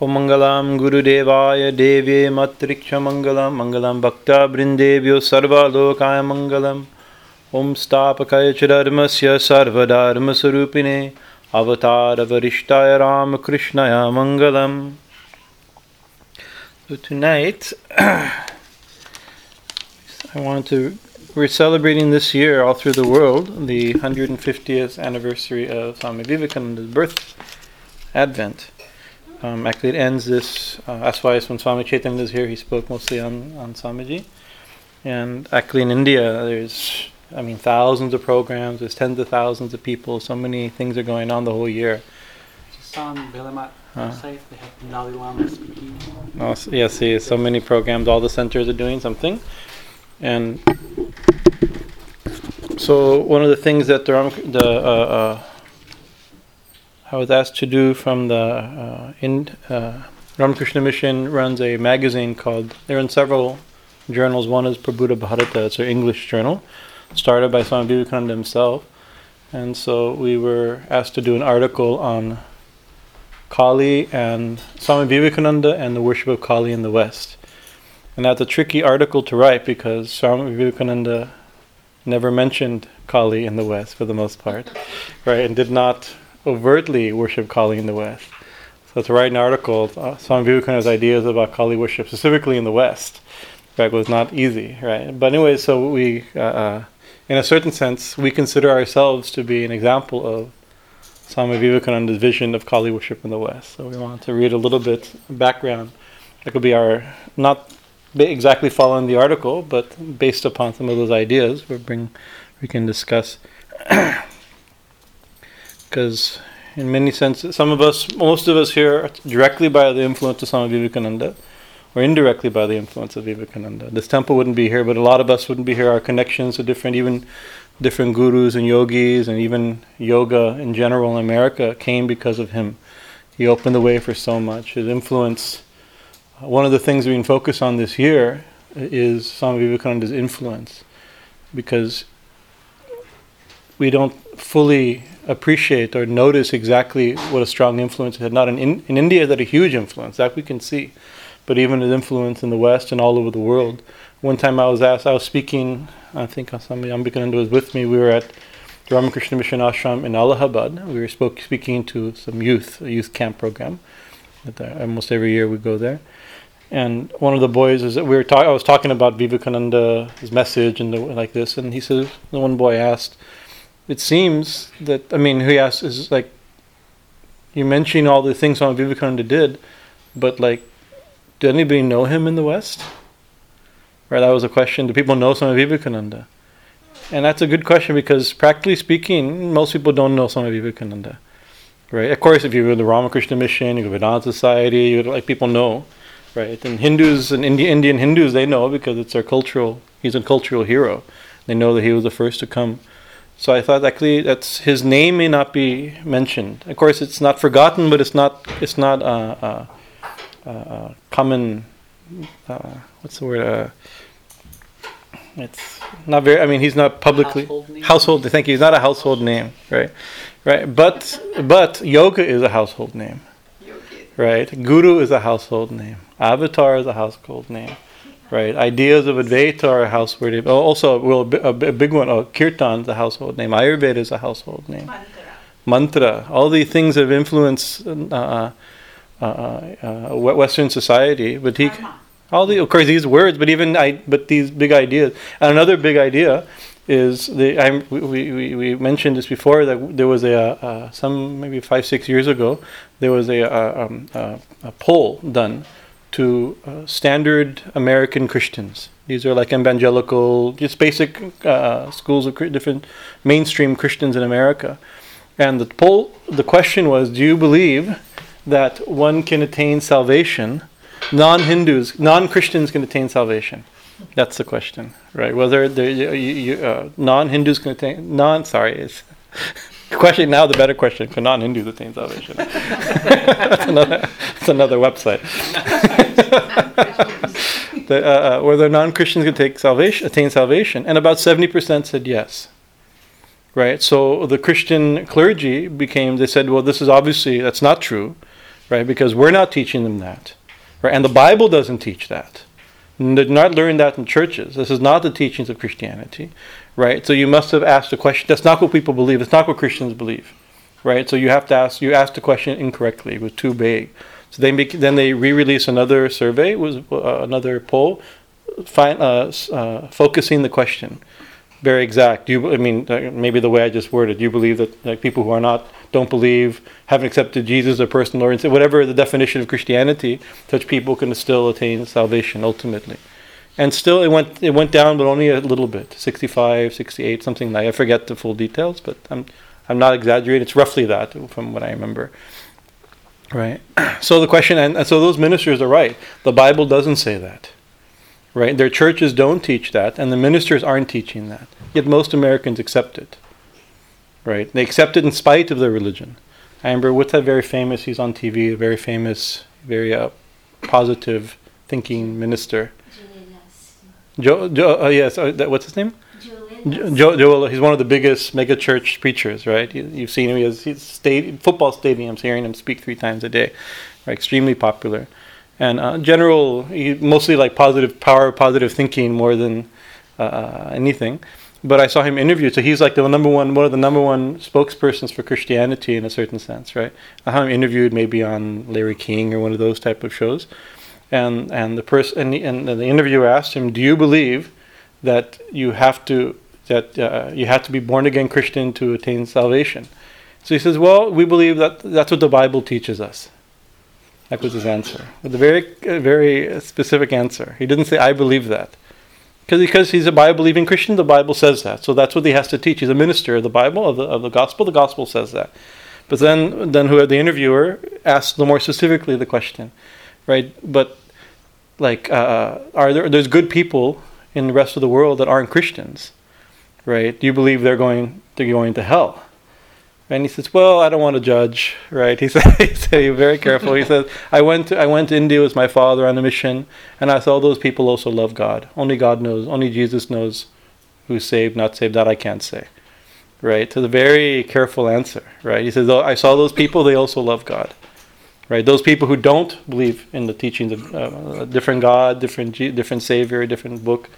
Om Mangalam Gurudevaya Devye Matriksha Mangalam Mangalam Bhakta Brindevyo Sarva Lokaya Mangalam Om Stapakaya Chidharmasya Sarva Dharma Sarupine Avatar Varishtaya Ramakrishnaya Mangalam. So tonight, we're celebrating this year all through the world the 150th anniversary of Swami Vivekananda's birth, Advent. Actually, it ends this. That's why when Swami Chaitanya was here, he spoke mostly on Samaji. And actually, in India, there's thousands of programs. There's tens of thousands of people. So many things are going on the whole year. Just on Belamat website, they have Dalai Lama speaking. So many programs. All the centers are doing something. And so one of the things that I was asked to do from the Ramakrishna Mission runs a magazine called, they run several journals. One is Prabhupada Bharata, it's an English journal, started by Swami Vivekananda himself. And so we were asked to do an article on Kali and Swami Vivekananda and the worship of Kali in the West. And that's a tricky article to write because Swami Vivekananda never mentioned Kali in the West for the most part, right? And did not overtly worship Kali in the West. So to write an article, Swami Vivekananda's ideas about Kali worship, specifically in the West, right, was not easy, right? But anyway, so we, in a certain sense, we consider ourselves to be an example of Swami Vivekananda's vision of Kali worship in the West. So we want to read a little bit background. That could be our, not exactly following the article, but based upon some of those ideas we can discuss. Because in many senses, most of us here are directly by the influence of Swami Vivekananda or indirectly by the influence of Vivekananda. This temple wouldn't be here, but a lot of us wouldn't be here. Our connections to different gurus and yogis and even yoga in general in America came because of him. He opened the way for so much. His influence, one of the things we can focus on this year is Swami Vivekananda's influence, because we don't fully appreciate or notice exactly what a strong influence he had. Not in India, that a huge influence that we can see, but even his influence in the West and all over the world. One time I was asked, I was speaking, I think Swami Vivekananda was with me. We were at the Ramakrishna Mission Ashram in Allahabad. We were speaking to some youth, a youth camp program. Almost every year we go there. And one of the boys is that I was talking about Vivekananda, his message, and like this. And he said, the one boy asked. It seems that, he asked, is like, you mentioned all the things Swami Vivekananda did, but like, did anybody know him in the West? Right, that was a question. Do people know Swami Vivekananda? And that's a good question because practically speaking, most people don't know Swami Vivekananda. Right? Of course, if you go to the Ramakrishna Mission, you go to Vedanta Society, people know. Right? And Hindus and Indian Hindus, they know because it's their cultural, he's a cultural hero. They know that he was the first to come. So I thought actually that's his name may not be mentioned. Of course, it's not forgotten, but it's not common. What's the word? It's not very. He's not publicly household name. Thank you. He's not a household name, right? Right. But yoga is a household name, right? Guru is a household name. Avatar is a household name, right? Ideas of Advaita are a household name. Also, a big one, Kirtan is a household name. Ayurveda is a household name. Mantra. All these things have influenced Western society. But these words, but these big ideas. And another big idea is we mentioned this before, that there was maybe 5-6 years ago there was a poll done to standard American Christians. These are like evangelical, just basic schools of different mainstream Christians in America. And the question was, do you believe that one can attain salvation? Non-Hindus, non-Christians can attain salvation. That's the question, right? Whether non-Hindus can attain, question now, the better question, can non-Hindus attain salvation? that's another website. Whether non-Christians can attain salvation, and about 70% said yes. Right, so the Christian clergy they said, well, this is obviously, that's not true. right? Because we're not teaching them that, right? And the Bible doesn't teach that. They're not learning that in churches. This is not the teachings of Christianity, right? So you must have asked a question. That's not what people believe. That's not what Christians believe, right? So you have to ask. You asked the question incorrectly. It was too vague. So then they re-release another survey, was another poll, focusing the question. Very exact. Maybe the way I just worded. Do you believe that people who are not, don't believe, haven't accepted Jesus as personal Lord, whatever the definition of Christianity, such people can still attain salvation ultimately. And still, it went down, but only a little bit, 65, 68, something like. I forget the full details, but I'm not exaggerating. It's roughly that from what I remember. Right. So the question, and so those ministers are right. The Bible doesn't say that. Right? Their churches don't teach that, and the ministers aren't teaching that. Yet most Americans accept it. Right? They accept it in spite of their religion. I remember what's that very famous, he's on TV, a very famous, very positive thinking minister. What's his name? Joel, he's one of the biggest mega church preachers, right? You've seen him, he's football stadiums, hearing him speak 3 times a day. Right? Extremely popular. And mostly like positive power, positive thinking more than anything. But I saw him interviewed. So he's like one of the number one spokespersons for Christianity in a certain sense, right? I saw him interviewed maybe on Larry King or one of those type of shows. And the interviewer asked him, "Do you believe that you have to be born again Christian to attain salvation?" So he says, "Well, we believe that that's what the Bible teaches us." That was his answer, with a very, very specific answer. He didn't say, "I believe that," because he's a Bible-believing Christian. The Bible says that, so that's what he has to teach. He's a minister of the Bible, of the gospel. The gospel says that. But then who the interviewer asked more specifically the question, right? But there's good people in the rest of the world that aren't Christians, right? Do you believe they're going to hell? And he says, "Well, I don't want to judge," right? He said, "You're very careful." He says, "I went to India with my father on a mission, and I saw those people also love God. Only God knows. Only Jesus knows who's saved, not saved. That I can't say," right? So the very careful answer, right? He says, "I saw those people. They also love God," right? Those people who don't believe in the teachings of a different God, different Savior, a different book,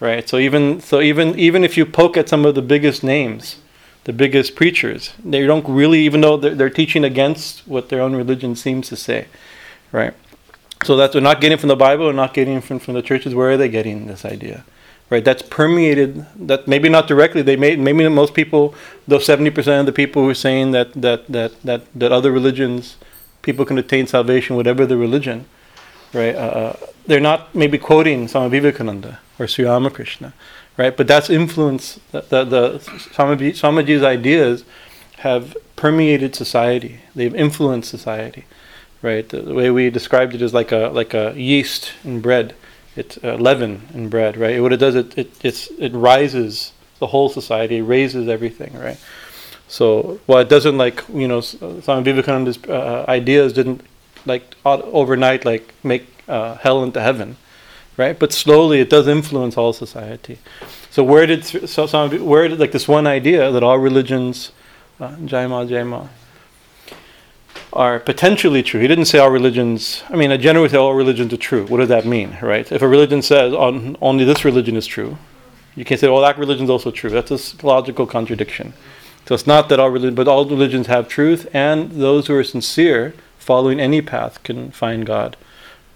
right? So even if you poke at some of the biggest names, the biggest preachers, they don't really, even though they're teaching against what their own religion seems to say, right? So that's, they're not getting from the Bible, they're not getting from the churches. Where are they getting this idea, right? That's permeated, that maybe not directly, maybe most people, though 70% of the people who are saying that other religions, people can attain salvation, whatever the religion, right? They're not maybe quoting Swami Vivekananda or Sri Ramakrishna, right? But that's influence, the Swamiji's ideas have permeated society. They've influenced society, right? The way we described it is like a yeast in bread. It's leaven in bread, right? What it does, it rises the whole society, it raises everything, right? So while it doesn't, Swami Vivekananda's ideas didn't overnight make hell into heaven, right? But slowly, it does influence all society. So where did this one idea that all religions, Jaima, are potentially true? He didn't say all religions. I generally say all religions are true. What does that mean, right? If a religion says only this religion is true, you can't say, "Well, that religion is also true." That's a logical contradiction. So it's not that all religions, but all religions have truth, and those who are sincere, following any path, can find God.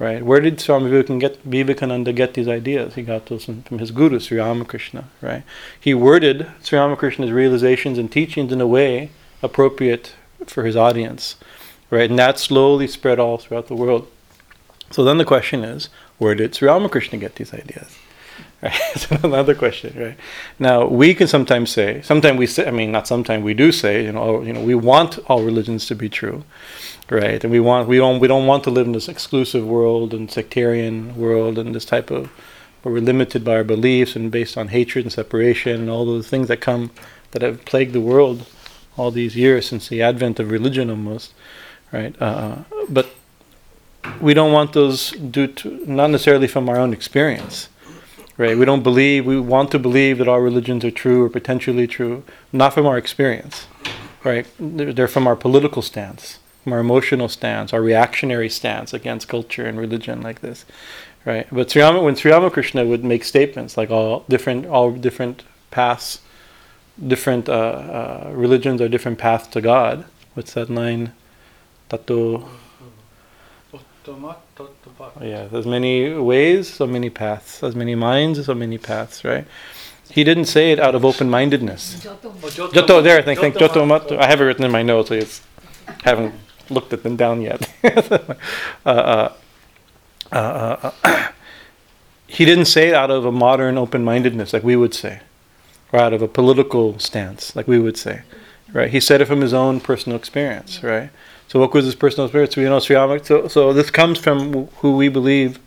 Right? Where did Swami Vivekananda get these ideas? He got those from his guru, Sri Ramakrishna. Right? He worded Sri Ramakrishna's realizations and teachings in a way appropriate for his audience. Right? And that slowly spread all throughout the world. So then the question is, where did Sri Ramakrishna get these ideas? Right? That's another question. Right? Now, we can sometimes we do say, we want all religions to be true. Right, and we don't want to live in this exclusive world and sectarian world and this type of, where we're limited by our beliefs and based on hatred and separation and all those things that have plagued the world all these years since the advent of religion almost, right? But we don't want those not necessarily from our own experience, right? We want to believe that all religions are true or potentially true, not from our experience, right? They're from our political stance. our emotional stance, our reactionary stance against culture and religion like this, right? But when Sri Ramakrishna would make statements like all different paths, different religions are different paths to God. What's that line? Tato. Yeah, there's many ways, so many paths. There's many minds, so many paths, right? He didn't say it out of open-mindedness. Joto, there, I think Joto Matto. I have it written in my notes. I haven't looked at them down yet. He didn't say it out of a modern open-mindedness like we would say, or out of a political stance like we would say, right? He said it from his own personal experience, right? So what was his personal experience? So this comes from who we believe,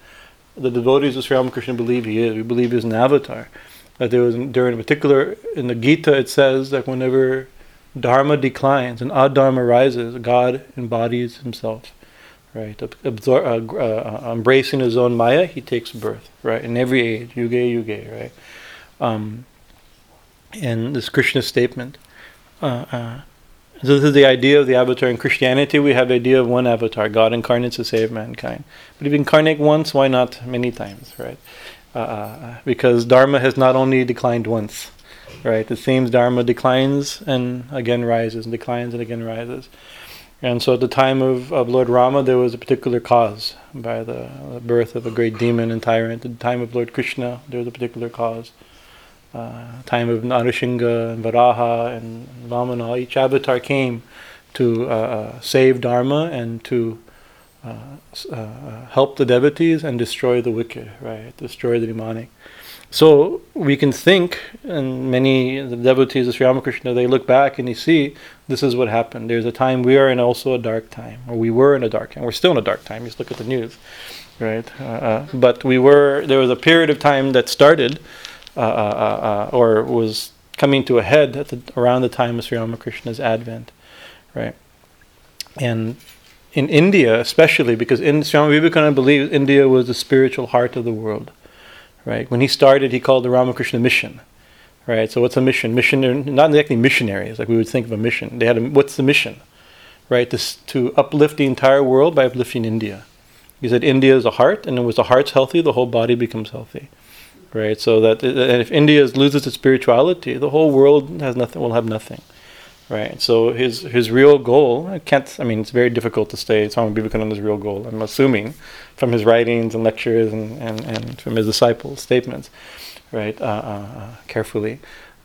the devotees of Sri Ramakrishna believe he is. We believe he is an avatar. That there was, during a particular, in the Gita it says that whenever Dharma declines and Adharma rises, God embodies himself, right? Embracing his own maya, he takes birth, right? In every age, yuge, right? And this Krishna statement. So this is the idea of the avatar. In Christianity, we have the idea of one avatar. God incarnates to save mankind. But if you incarnate once, why not many times, right? Because Dharma has not only declined once, right? It seems Dharma declines and again rises, and declines and again rises. And so at the time of Lord Rama, there was a particular cause by the birth of a great demon and tyrant. At the time of Lord Krishna, there was a particular cause. Time of Narasimha and Varaha and Vamana, each avatar came to save Dharma and to help the devotees and destroy the wicked, right? Destroy the demonic. So we can think, and many of the devotees of Sri Ramakrishna, they look back and they see this is what happened. There's a time we are in also a dark time, or we were in a dark time. We're still in a dark time. Just look at the news, right? But there was a period of time that started or was coming to a head at around the time of Sri Ramakrishna's advent, right? And in India, especially, because Swami Vivekananda believed India was the spiritual heart of the world, right? When he started, he called the Ramakrishna Mission, right? So what's a mission? Mission, not exactly missionaries, like we would think of a mission. They had what's the mission, right? To uplift the entire world by uplifting India. He said India is a heart, and when the heart's healthy, the whole body becomes healthy. Right, so that if India loses its spirituality, the whole world will have nothing. Right, so his real goal, it's very difficult to say Swami Vivekananda's real goal, I'm assuming, from his writings and lectures and from his disciples' statements, right, carefully,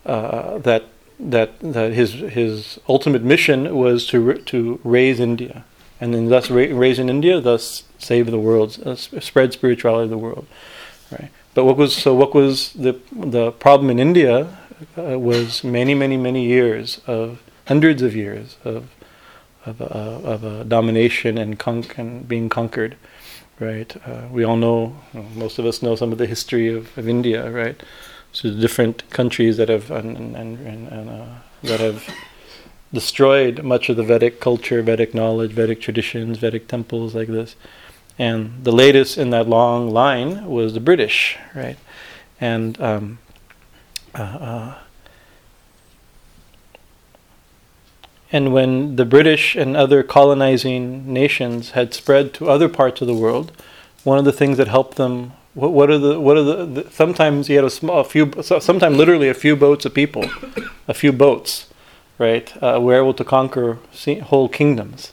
that his ultimate mission was to raise India, and then thus raising India, thus save the world, spread spirituality to the world, right. But what was the problem in India was many years of hundreds of years of domination and being conquered, right? We all know, most of us know some of the history of India, right? So the different countries that have that have destroyed much of the Vedic culture, Vedic knowledge, Vedic traditions, Vedic temples like this. And the latest in that long line was the British, right? And and when the British and other colonizing nations had spread to other parts of the world, one of the things that helped them, sometimes you had a few boats of people, a few boats, right? Were able to conquer whole kingdoms.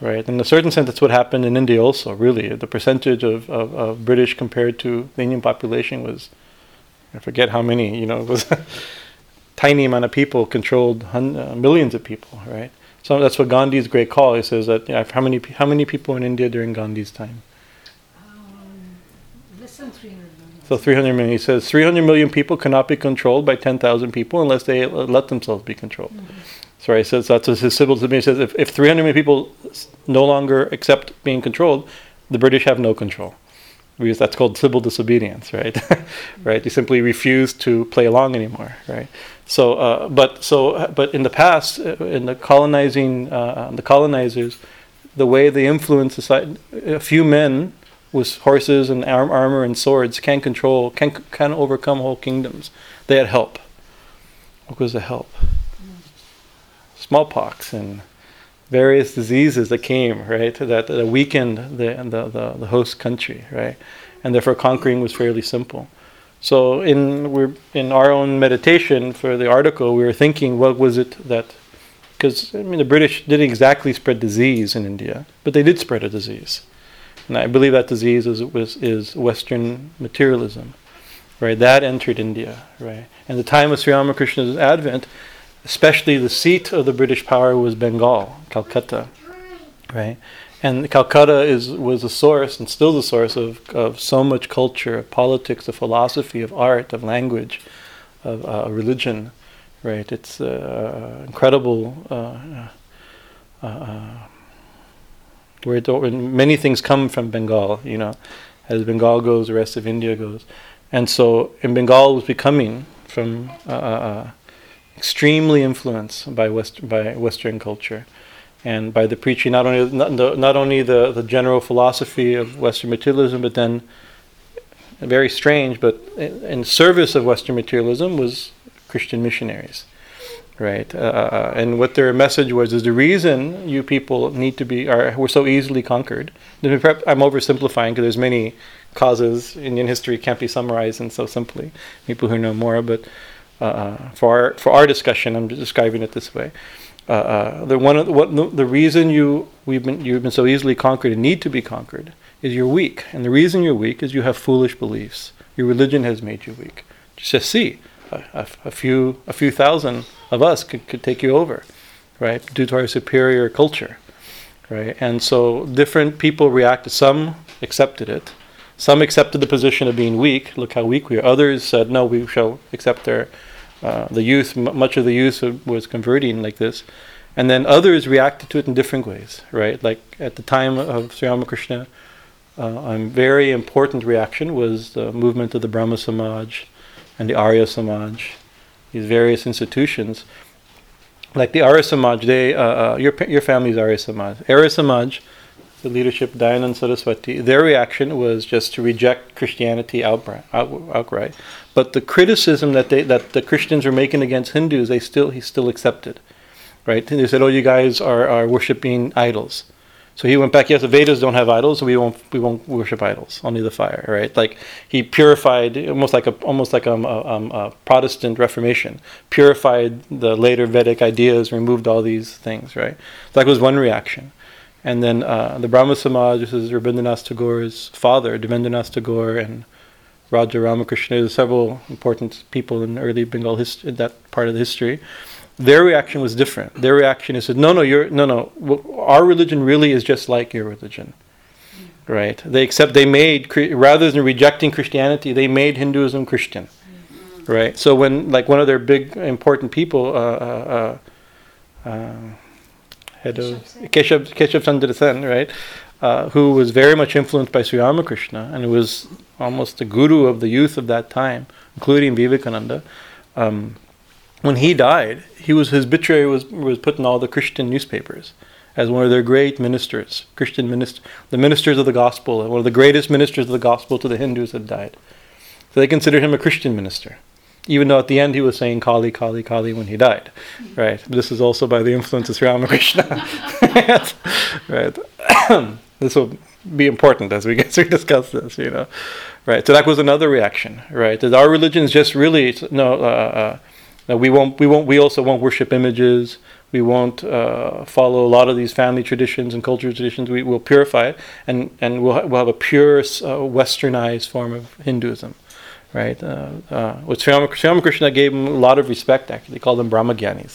Right, in a certain sense, that's what happened in India also, really. The percentage of British compared to the Indian population was, I forget how many, it was a tiny amount of people controlled millions of people, right? So that's what Gandhi's great call, he says that, how many people in India during Gandhi's time? Less than 300 million. So 300 million, he says 300 million people cannot be controlled by 10,000 people unless they let themselves be controlled. Mm-hmm. Sorry, he says that's his symbol to me. He says if 300 million people no longer accept being controlled, the British have no control. Because that's called civil disobedience, right? Right? You simply refuse to play along anymore, right? So, but in the past, in the colonizing, the colonizers, the way they influence society, a few men with horses and armor and swords can overcome whole kingdoms. They had help. What was the help? Smallpox and various diseases that came, right, that weakened the host country, right, and therefore conquering was fairly simple. So in our own meditation for the article, we were thinking, what was it that, because I mean the British didn't exactly spread disease in India, but they did spread a disease, and I believe that disease is Western materialism, right? That entered India, right? And the time of Sri Ramakrishna's advent, especially the seat of the British power was Bengal, Calcutta, right? And Calcutta was a source, and still the source of so much culture, of politics, of philosophy, of art, of language, of religion, right? It's incredible. Many things come from Bengal, you know. As Bengal goes, the rest of India goes, and so in Bengal was becoming from. Extremely influenced by Western culture, and by the preaching not only the general philosophy of Western materialism, but then very strange, but in service of Western materialism was Christian missionaries, right? And what their message was is the reason you people were so easily conquered. I'm oversimplifying because there's many causes. Indian history can't be summarized in so simply. People who know more, but. For our discussion, I'm describing it this way: the reason you've been so easily conquered and need to be conquered is you're weak, and the reason you're weak is you have foolish beliefs. Your religion has made you weak. Just see, a few thousand of us could take you over, right? Due to our superior culture, right? And so different people reacted. Some accepted it. Some accepted the position of being weak. Look how weak we are. Others said, no, we shall accept the youth. Much of the youth was converting like this. And then others reacted to it in different ways, right? Like at the time of Sri Ramakrishna, a very important reaction was the movement of the Brahmo Samaj and the Arya Samaj, these various institutions. Like the Arya Samaj, your family's Arya Samaj. Arya Samaj, the leadership, Dayanand Saraswati, their reaction was just to reject Christianity outright. But the criticism that the Christians were making against Hindus, he still accepted, right? And they said, "Oh, you guys are worshiping idols." So he went back. Yes, the Vedas don't have idols, so we won't worship idols. Only the fire, right? Like he purified, almost like a Protestant Reformation, purified the later Vedic ideas, removed all these things, right? So that was one reaction. And then the Brahmo Samaj, this is Rabindranath Tagore's father, Debendranath Tagore and Raja Ramakrishna. There's several important people in early Bengal history, that part of the history. Their reaction was different. Their reaction is, our religion really is just like your religion, right? Rather than rejecting Christianity, they made Hinduism Christian, right? So when, like, one of their big important people, Keshav Chandra Sen, right, who was very much influenced by Sri Ramakrishna and was almost the guru of the youth of that time, including Vivekananda. When he died, his obituary was put in all the Christian newspapers as one of their great ministers, the ministers of the gospel, one of the greatest ministers of the gospel to the Hindus had died. So they considered him a Christian minister, even though at the end he was saying Kali, Kali, Kali when he died, right? This is also by the influence of Sri Ramakrishna, right? This will be important as we get to discuss this, you know, right? So that was another reaction, right? That our religion is just really we also won't worship images. We won't follow a lot of these family traditions and cultural traditions. We will purify it, and we'll have a pure Westernized form of Hinduism. Right, which Sri Ramakrishna gave him a lot of respect. Actually, they called them Brahmagyanis,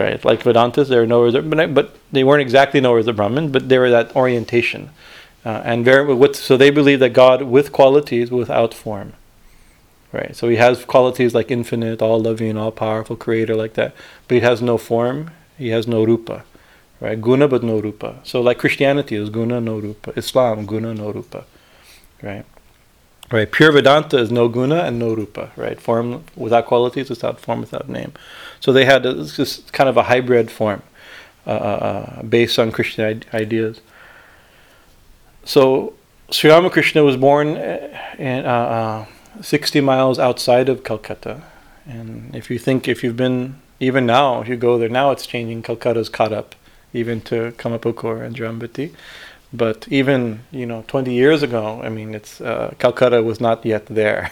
right? Like Vedantas, they were knowers, but they weren't exactly knowers of Brahman, but they were that orientation, so they believe that God with qualities without form, right? So He has qualities like infinite, all-loving, all-powerful Creator, like that, but He has no form. He has no rupa, right? Guna but no rupa. So like Christianity is guna no rupa, Islam guna no rupa, right? Right, pure Vedanta is no guna and no rupa, right? Form without qualities, without form, without name. So they had this kind of a hybrid form based on Christian ideas. So Sri Ramakrishna was born 60 miles outside of Calcutta. And if you've been, even now, if you go there now, it's changing. Calcutta's caught up even to Kamapukur and Dramvati. But even, 20 years ago, it's Calcutta was not yet there,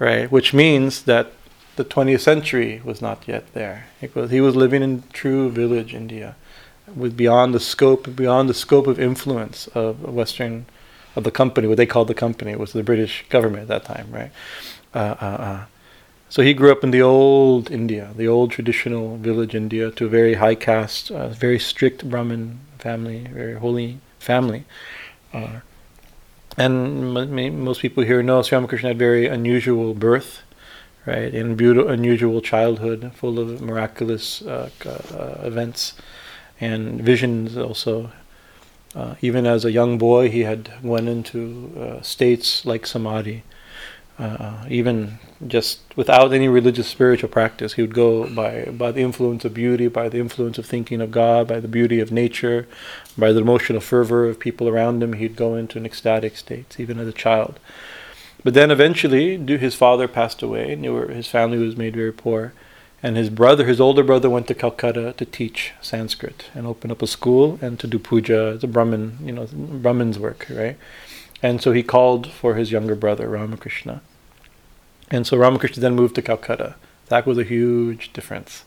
right? Which means that the 20th century was not yet there. He was living in true village India, with beyond the scope of influence of the company, what they called the company, was the British government at that time, right? So he grew up in the old India, the old traditional village India, to a very high caste, very strict Brahmin family, very holy family. And most people here know Sri Ramakrishna had very unusual birth, right? And beautiful, unusual childhood, full of miraculous events and visions also. Even as a young boy, he had went into states like Samadhi. Even just without any religious spiritual practice, he would go by the influence of beauty, by the influence of thinking of God, by the beauty of nature, by the emotional fervor of people around him. He'd go into an ecstatic state, even as a child. But then eventually, his father passed away, and his family was made very poor. And his older brother, went to Calcutta to teach Sanskrit and open up a school and to do puja, the Brahmin, Brahmin's work, right? And so he called for his younger brother, Ramakrishna. And so Ramakrishna then moved to Calcutta. That was a huge difference.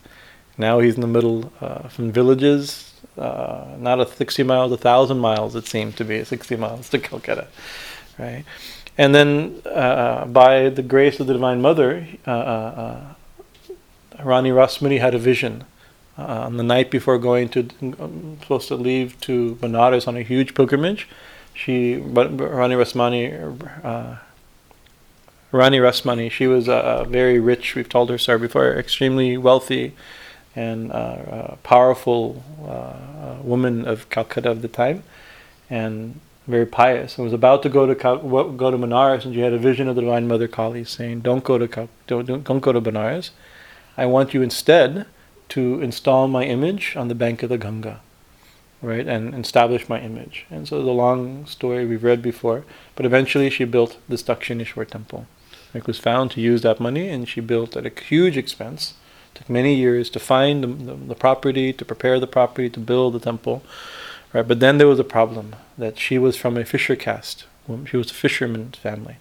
Now he's in the middle, from villages, not a 60 miles, 1,000 miles it seemed to be, 60 miles to Calcutta, right? And then by the grace of the Divine Mother, Rani Rasmani had a vision on the night before supposed to leave to Benares on a huge pilgrimage. Rani Rasmani, she was very rich. We've told her story before. Extremely wealthy and powerful woman of Calcutta of the time, and very pious. And was about to go to Benares, and she had a vision of the Divine Mother Kali saying, "Don't go to Benares. I want you instead to install my image on the bank of the Ganga, right, and establish my image." And so the long story we've read before, but eventually she built this Dakshineshwar temple. It was found to use that money, and she built at a huge expense. It took many years to find the property, to prepare the property, to build the temple, right? But then there was a problem, that she was from a fisher caste. She was a fisherman family.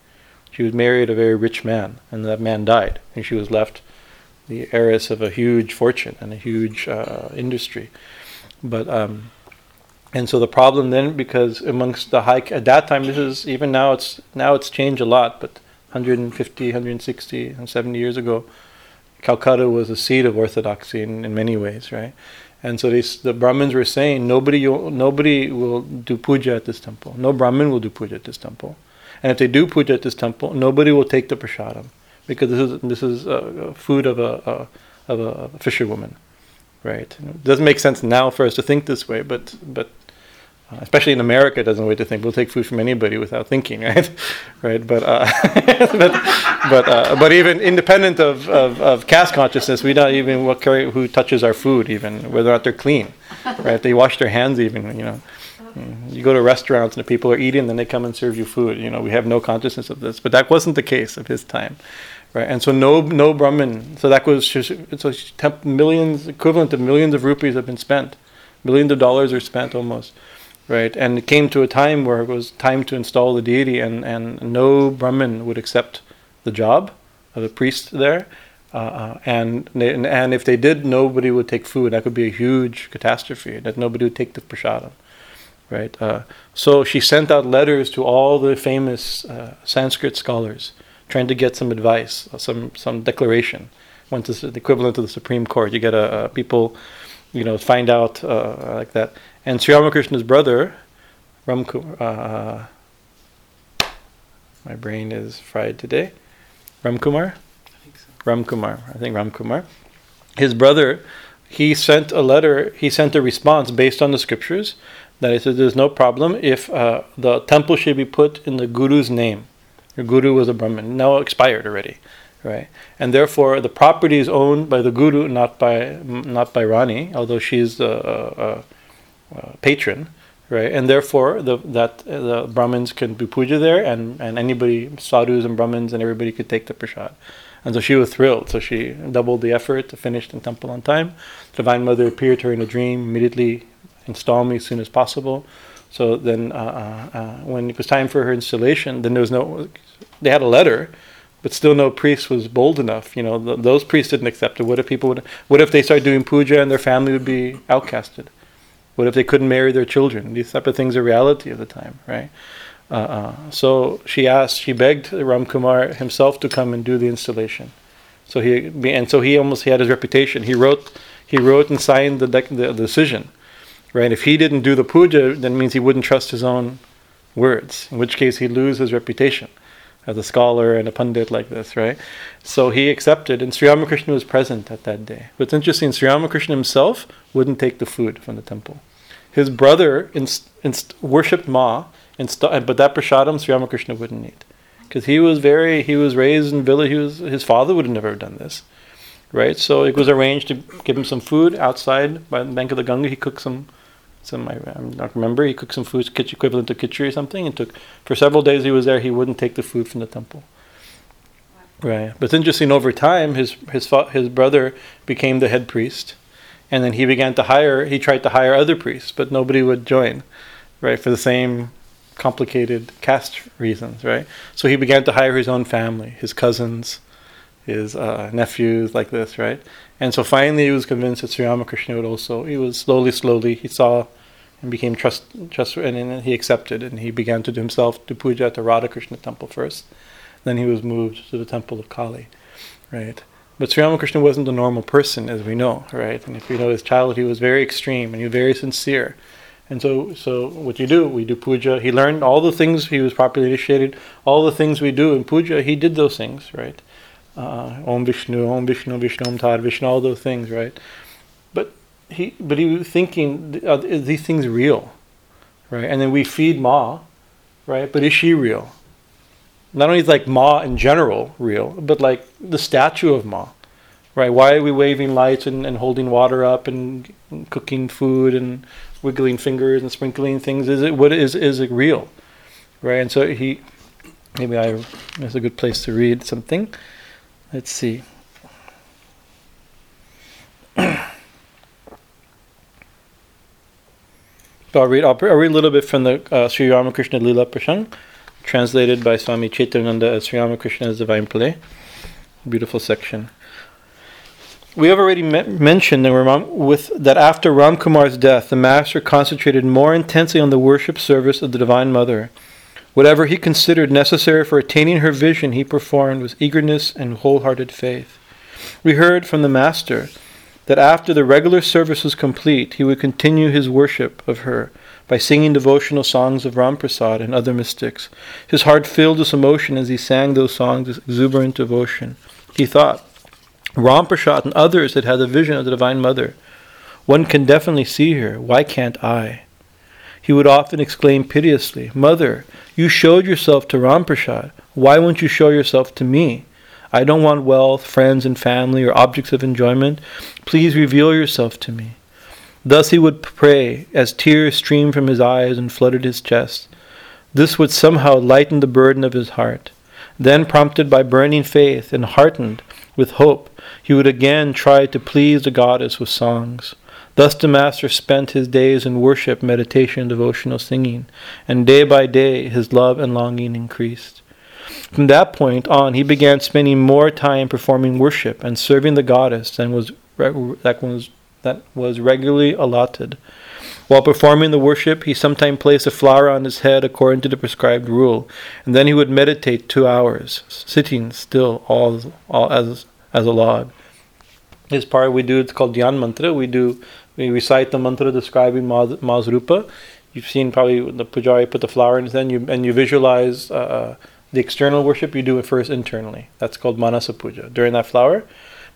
She was married a very rich man, and that man died, and she was left the heiress of a huge fortune and a huge industry. But and so the problem then, because amongst the high at that time, this is even now, it's changed a lot, but 150, 160, and 70 years ago, Calcutta was the seat of orthodoxy in many ways, right? And so the Brahmins were saying, nobody will do puja at this temple. No Brahmin will do puja at this temple, and if they do puja at this temple, nobody will take the prasadam, because this is food of a fisherwoman, right? It doesn't make sense now for us to think this way, but especially in America, it doesn't way to think. We'll take food from anybody without thinking, right? Right? But even independent of caste consciousness, we don't even care who touches our food, even whether or not they're clean, right? They wash their hands, even You go to restaurants and the people are eating, then they come and serve you food. We have no consciousness of this, but that wasn't the case of his time, right? And so no Brahmin. So that was millions, equivalent to millions of rupees have been spent, millions of dollars are spent almost, right? And it came to a time where it was time to install the deity, and no Brahmin would accept the job of a priest there, and if they did, nobody would take food. That could be a huge catastrophe, that nobody would take the prasadam. Right, so she sent out letters to all the famous Sanskrit scholars, trying to get some advice, some declaration. Went to the equivalent of the Supreme Court. You get people, find out like that. And Sri Ramakrishna's brother, Ramkumar. My brain is fried today. Ramkumar. I think so. Ramkumar. His brother, he sent a letter. He sent a response based on the scriptures. That is, there's no problem if the temple should be put in the guru's name. Your guru was a Brahmin, now expired already, right? And therefore, the property is owned by the guru, not by Rani, although she's the patron, right? And therefore, the Brahmins can do puja there, and anybody, sadhus and Brahmins and everybody, could take the prasad. And so she was thrilled. So she doubled the effort to finish the temple on time. The Divine Mother appeared to her in a dream immediately. install me as soon as possible. So then when it was time for her installation, then there was no, they had a letter, but still no priest was bold enough. You know, those priests didn't accept it. What if people would, what if they started doing puja and their family would be outcasted? What if they couldn't marry their children? These type of things are reality of the time, right? So she asked, she begged Ramkumar himself to come and do the installation. So he had his reputation. He wrote and signed the decision, right? If he didn't do the puja, then it means he wouldn't trust his own words, in which case he'd lose his reputation as a scholar and a pundit like this, right? So he accepted, and Sri Ramakrishna was present at that day. What's interesting, Sri Ramakrishna himself wouldn't take the food from the temple. His brother worshipped Ma, but that prasadam Sri Ramakrishna wouldn't eat. Because he was raised in village, his father would have never done this, right? So it was arranged to give him some food outside by the bank of the Ganga. He cooked some food equivalent to khichdi or something, and took, for several days he was there, he wouldn't take the food from the temple. Wow. Right. But it's interesting, over time, his brother became the head priest, and then he tried to hire other priests, but nobody would join, right, for the same complicated caste reasons, right? So he began to hire his own family, his cousins, his nephews, like this, right? And so finally he was convinced that Sri Ramakrishna would also, he was slowly, he saw and became trustworthy, and he accepted, and he began to do himself, do puja at the Radha Krishna temple first. Then he was moved to the temple of Kali, right? But Sri Ramakrishna wasn't a normal person, as we know, right? And if you know his childhood, he was very extreme, and he was very sincere. And so what you do, we do puja. He learned all the things, he was properly initiated, all the things we do in puja, he did those things, right? Om Vishnu, Vishnu, Om Tar, Vishnu, all those things, right? But he was thinking, are these things real, right? And then we feed Ma, right? But is she real? Not only is like Ma in general real, but like the statue of Ma, right? Why are we waving lights and holding water up and cooking food and wiggling fingers and sprinkling things? Is it real, right? And so that's a good place to read something. Let's see. I'll read a little bit from the Sri Ramakrishna Lila Prasang, translated by Swami Chaitanya as Sri Ramakrishna's Divine Play. Beautiful section. We have already mentioned that after Ramkumar's death, the Master concentrated more intensely on the worship service of the Divine Mother. Whatever he considered necessary for attaining her vision, he performed with eagerness and wholehearted faith. We heard from the Master that after the regular service was complete, he would continue his worship of her by singing devotional songs of Ramprasad and other mystics. His heart filled with emotion as he sang those songs with exuberant devotion. He thought, Ramprasad and others had the vision of the Divine Mother. One can definitely see her. Why can't I? He would often exclaim piteously, Mother, you showed yourself to Ramprasad. Why won't you show yourself to me? I don't want wealth, friends and family, or objects of enjoyment. Please reveal yourself to me. Thus he would pray as tears streamed from his eyes and flooded his chest. This would somehow lighten the burden of his heart. Then, prompted by burning faith and heartened with hope, he would again try to please the goddess with songs. Thus the Master spent his days in worship, meditation, devotional singing, and day by day his love and longing increased. From that point on, he began spending more time performing worship and serving the goddess than was regularly allotted. While performing the worship, he sometimes placed a flower on his head according to the prescribed rule, and then he would meditate 2 hours, sitting still all as a log. This part we do, it's called Dhyan Mantra. We recite the mantra describing Ma's Rupa. You've seen probably the Pujari put the flower in his hand, and you visualize the external worship. You do it first internally. That's called Manasa Puja, during that flower.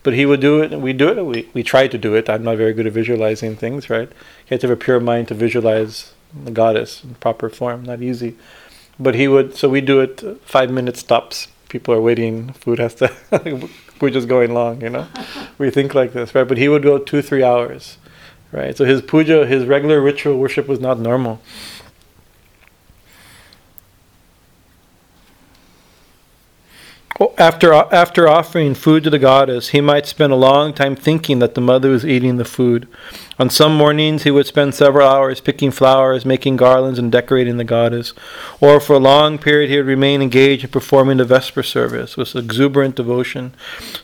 But he would do it, and we do it. We try to do it. I'm not very good at visualizing things, right? You have to have a pure mind to visualize the goddess in proper form. Not easy. But he would, so we do it 5 minute stops. People are waiting, food has to, puja's going long, you know. We think like this, right? But he would go 2-3 hours, right? So his puja, his regular ritual worship was not normal. After offering food to the goddess, he might spend a long time thinking that the mother was eating the food. On some mornings, he would spend several hours picking flowers, making garlands, and decorating the goddess. Or for a long period, he would remain engaged in performing the Vesper service with exuberant devotion.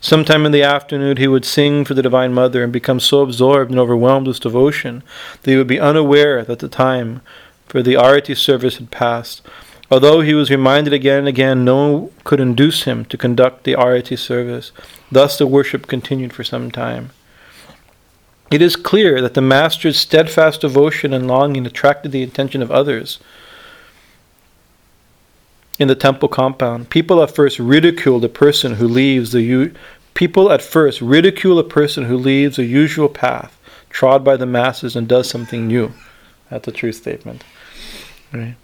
Sometime in the afternoon, he would sing for the Divine Mother and become so absorbed and overwhelmed with devotion that he would be unaware that the time for the Arati service had passed. Although he was reminded again and again, no one could induce him to conduct the Arati service. Thus the worship continued for some time. It is clear that the master's steadfast devotion and longing attracted the attention of others in the temple compound. People at first ridicule a person who leaves the usual path trod by the masses and does something new. That's a true statement. Right.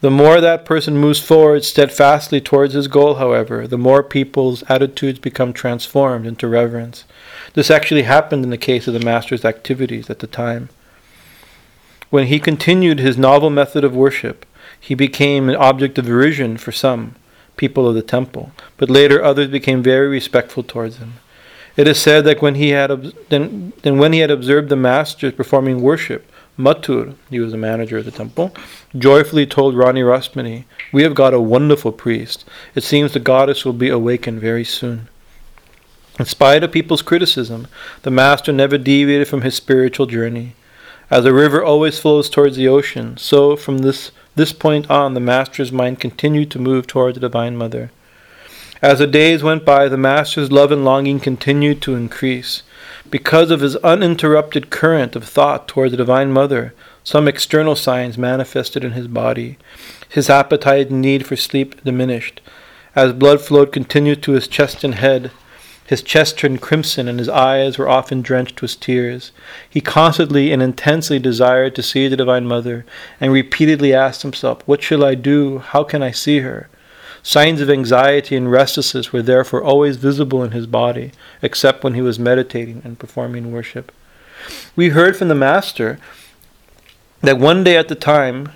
The more that person moves forward steadfastly towards his goal, however, the more people's attitudes become transformed into reverence. This actually happened in the case of the master's activities at the time. When he continued his novel method of worship, he became an object of derision for some people of the temple, but later others became very respectful towards him. It is said that when he had observed the masters performing worship, Mathur, he was the manager of the temple, joyfully told Rani Rasmani, "We have got a wonderful priest. It seems the goddess will be awakened very soon." In spite of people's criticism, the master never deviated from his spiritual journey. As a river always flows towards the ocean, so from this point on, the master's mind continued to move toward the Divine Mother. As the days went by, the master's love and longing continued to increase. Because of his uninterrupted current of thought toward the Divine Mother, some external signs manifested in his body. His appetite and need for sleep diminished. As blood flowed continued to his chest and head, his chest turned crimson and his eyes were often drenched with tears. He constantly and intensely desired to see the Divine Mother and repeatedly asked himself, "What shall I do? How can I see her?" Signs of anxiety and restlessness were therefore always visible in his body, except when he was meditating and performing worship. We heard from the Master that one day at the time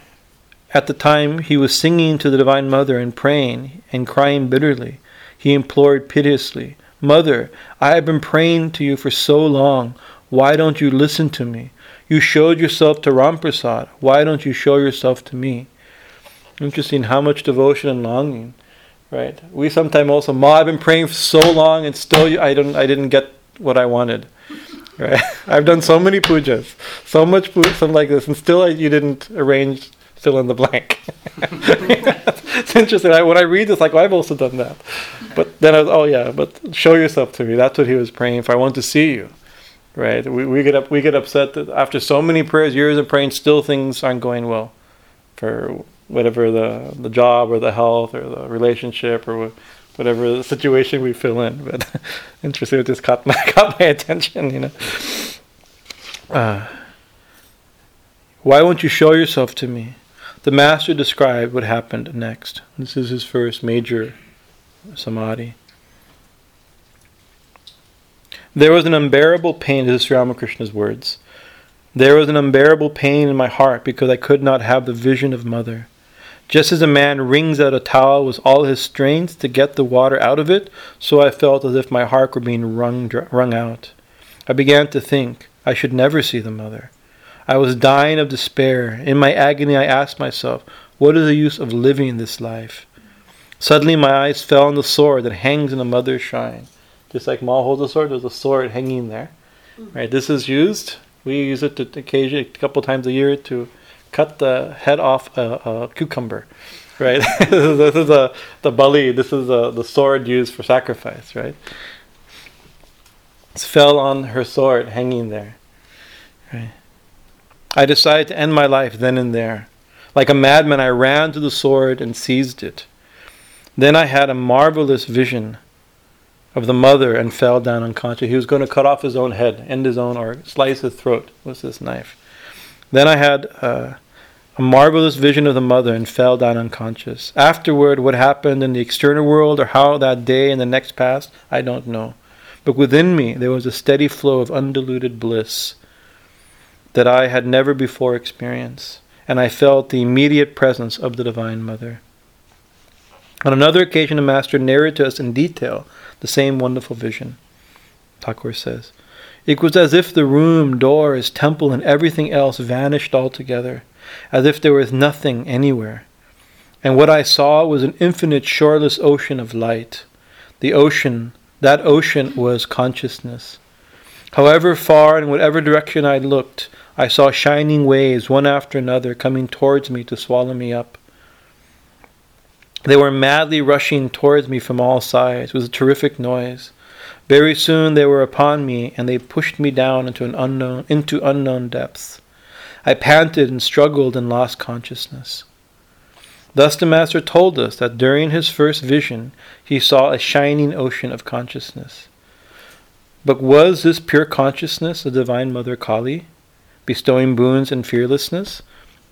he was singing to the Divine Mother and praying and crying bitterly. He implored piteously, "Mother, I have been praying to you for so long. Why don't you listen to me? You showed yourself to Ramprasad. Why don't you show yourself to me?" Interesting how much devotion and longing, right? We sometimes also, I've been praying for so long and still I didn't get what I wanted, right? I've done so many pujas, so much puja, something like this, and still you didn't arrange fill in the blank. It's interesting. When I read this, I've also done that. But then I was, but show yourself to me. That's what he was praying for. I want to see you, right? We get upset that after so many prayers, years of praying, still things aren't going well for whatever the job or the health or the relationship or whatever the situation we fill in. But interesting, it just caught my attention, Why won't you show yourself to me? The master described what happened next. This is his first major samadhi. There was an unbearable pain, this is Sri Ramakrishna's words. There was an unbearable pain in my heart because I could not have the vision of Mother. Just as a man wrings out a towel with all his strength to get the water out of it, so I felt as if my heart were being wrung out. I began to think I should never see the Mother. I was dying of despair. In my agony, I asked myself, what is the use of living this life? Suddenly, my eyes fell on the sword that hangs in the Mother's shrine. Just like Ma holds a sword, there's a sword hanging there. Right? This is used. We use it occasionally, a couple times a year, to cut the head off a cucumber, right? This is the bali. This is the sword used for sacrifice, right? It fell on her sword hanging there. Right. I decided to end my life then and there. Like a madman, I ran to the sword and seized it. Then I had a marvelous vision of the Mother and fell down unconscious. He was going to cut off his own head, end his own, or slice his throat with this knife. Then I had a marvelous vision of the Mother and fell down unconscious. Afterward, what happened in the external world or how that day and the next passed, I don't know. But within me, there was a steady flow of undiluted bliss that I had never before experienced, and I felt the immediate presence of the Divine Mother. On another occasion, the Master narrated to us in detail the same wonderful vision. Thakur says, "It was as if the room, door, his temple, and everything else vanished altogether, as if there was nothing anywhere. And what I saw was an infinite shoreless ocean of light. That ocean was consciousness. However far and whatever direction I looked, I saw shining waves, one after another, coming towards me to swallow me up. They were madly rushing towards me from all sides with a terrific noise. Very soon they were upon me, and they pushed me down into unknown depths. I panted and struggled and lost consciousness." Thus the Master told us that during his first vision, he saw a shining ocean of consciousness. But was this pure consciousness of Divine Mother Kali, bestowing boons and fearlessness?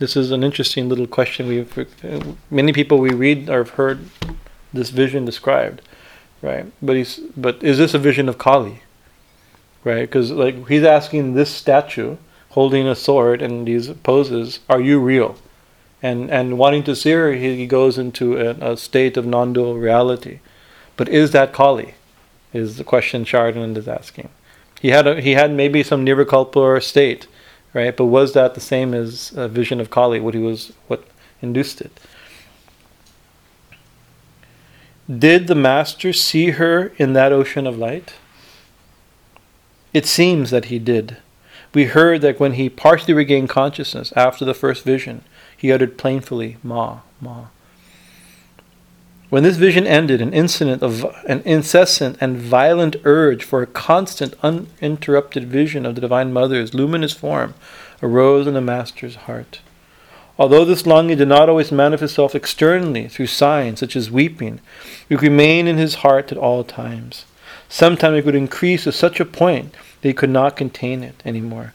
This is an interesting little question. Many people read or have heard this vision described, right? But is this a vision of Kali, right? Because like he's asking this statue holding a sword and these poses, are you real? And wanting to see her, he goes into a state of non-dual reality. But is that Kali? Is the question Chardin is asking. He had maybe some Nirvikalpa state, right? But was that the same as a vision of Kali? What induced it? Did the Master see her in that ocean of light? It seems that he did. We heard that when he partially regained consciousness after the first vision, he uttered plaintively, "Ma, ma." When this vision ended, an incessant and violent urge for a constant, uninterrupted vision of the Divine Mother's luminous form arose in the Master's heart. Although this longing did not always manifest itself externally through signs such as weeping, it remained in his heart at all times. Sometimes it would increase to such a point that he could not contain it anymore.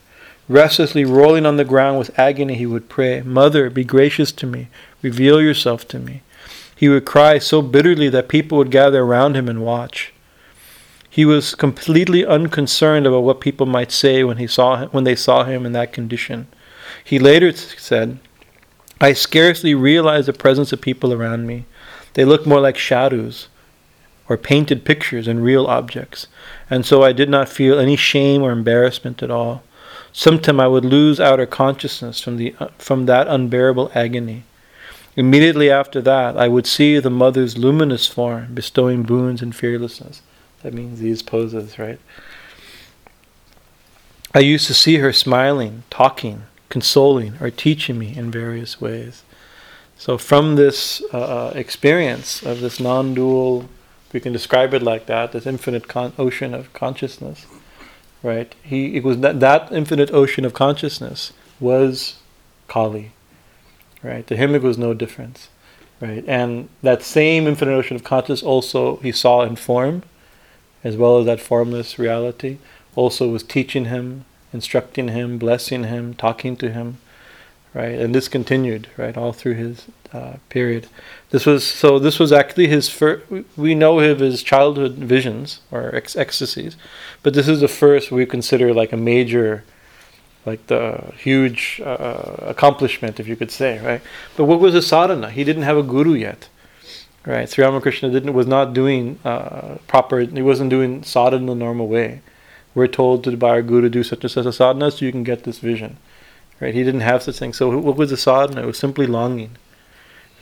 Restlessly rolling on the ground with agony, he would pray, "Mother, be gracious to me, reveal yourself to me." He would cry so bitterly that people would gather around him and watch. He was completely unconcerned about what people might say when they saw him in that condition. He later said, "I scarcely realized the presence of people around me. They looked more like shadows or painted pictures than real objects, and so I did not feel any shame or embarrassment at all. Sometimes I would lose outer consciousness from that unbearable agony. Immediately after that, I would see the Mother's luminous form, bestowing boons and fearlessness." That means these poses, right? "I used to see her smiling, talking, consoling, or teaching me in various ways." So from this experience of this non-dual, if we can describe it like that, this infinite ocean of consciousness, right? It was that infinite ocean of consciousness was Kali. Right? To him, it was no difference, right? And that same infinite ocean of consciousness also he saw in form, as well as that formless reality, also was teaching him, instructing him, blessing him, talking to him, right? And this continued, right, all through his period. This was actually his first. We know of his childhood visions or ecstasies, but this is the first we consider like a major, like the huge accomplishment, if you could say, right? But what was his sadhana? He didn't have a guru yet, right? Sri Ramakrishna wasn't doing sadhana in the normal way. We're told by our guru to do such and such a sadhana so you can get this vision, right? He didn't have such thing. So what was the sadhana? It was simply longing,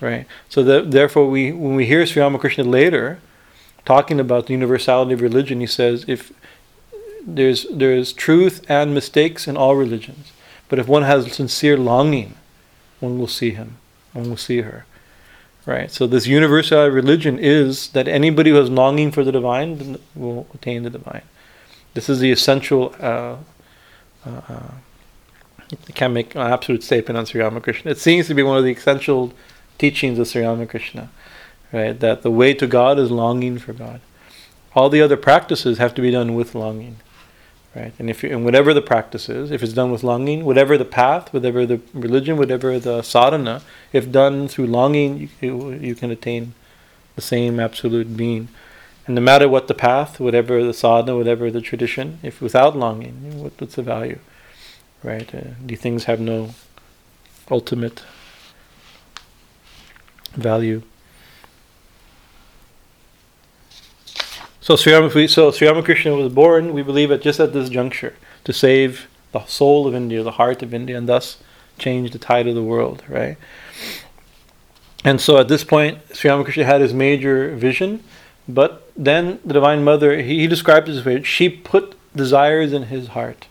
right? So therefore, when we hear Sri Ramakrishna later talking about the universality of religion, he says, if There's truth and mistakes in all religions, but if one has sincere longing, one will see him, one will see her, right? So this universal religion is that anybody who has longing for the divine will attain the divine. This is the essential. I can't make an absolute statement on Sri Ramakrishna. It seems to be one of the essential teachings of Sri Ramakrishna, right? That the way to God is longing for God. All the other practices have to be done with longing. Right, and whatever the practice is, if it's done with longing, whatever the path, whatever the religion, whatever the sadhana, if done through longing, you can attain the same absolute being. And no matter what the path, whatever the sadhana, whatever the tradition, if without longing, what's the value? Right, these things have no ultimate value. So Sri Ramakrishna was born, we believe, just at this juncture to save the soul of India, the heart of India, and thus change the tide of the world, right? And so at this point, Sri Ramakrishna had his major vision, but then the Divine Mother, he described it this way, she put desires in his heart,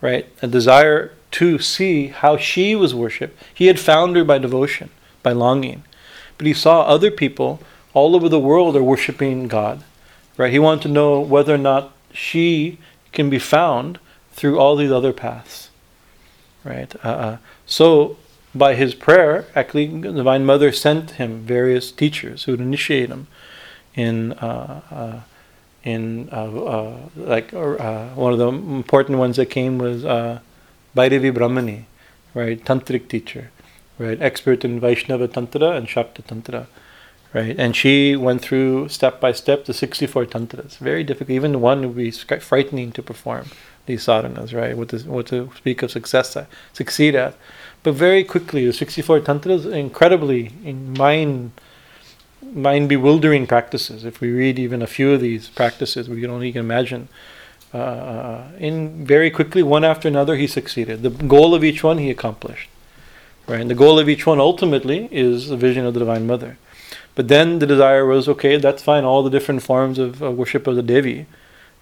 right? A desire to see how she was worshipped. He had found her by devotion, by longing, but he saw other people all over the world are worshipping God, right? He wanted to know whether or not she can be found through all these other paths, right? So by his prayer, actually, the Divine Mother sent him various teachers who would initiate him in one of the important ones that came was Bhairavi Brahmani, right, tantric teacher, right, expert in Vaishnava Tantra and Shakta Tantra, right, and she went through step by step the 64 tantras. Very difficult, even one would be frightening to perform these sadhanas, right, what to speak of succeed at. But very quickly, the 64 tantras, incredibly mind-bewildering practices. If we read even a few of these practices, we can only imagine. In very quickly, one after another, he succeeded. The goal of each one he accomplished, right? And the goal of each one ultimately is the vision of the Divine Mother. But then the desire was, okay, that's fine, all the different forms of worship of the Devi,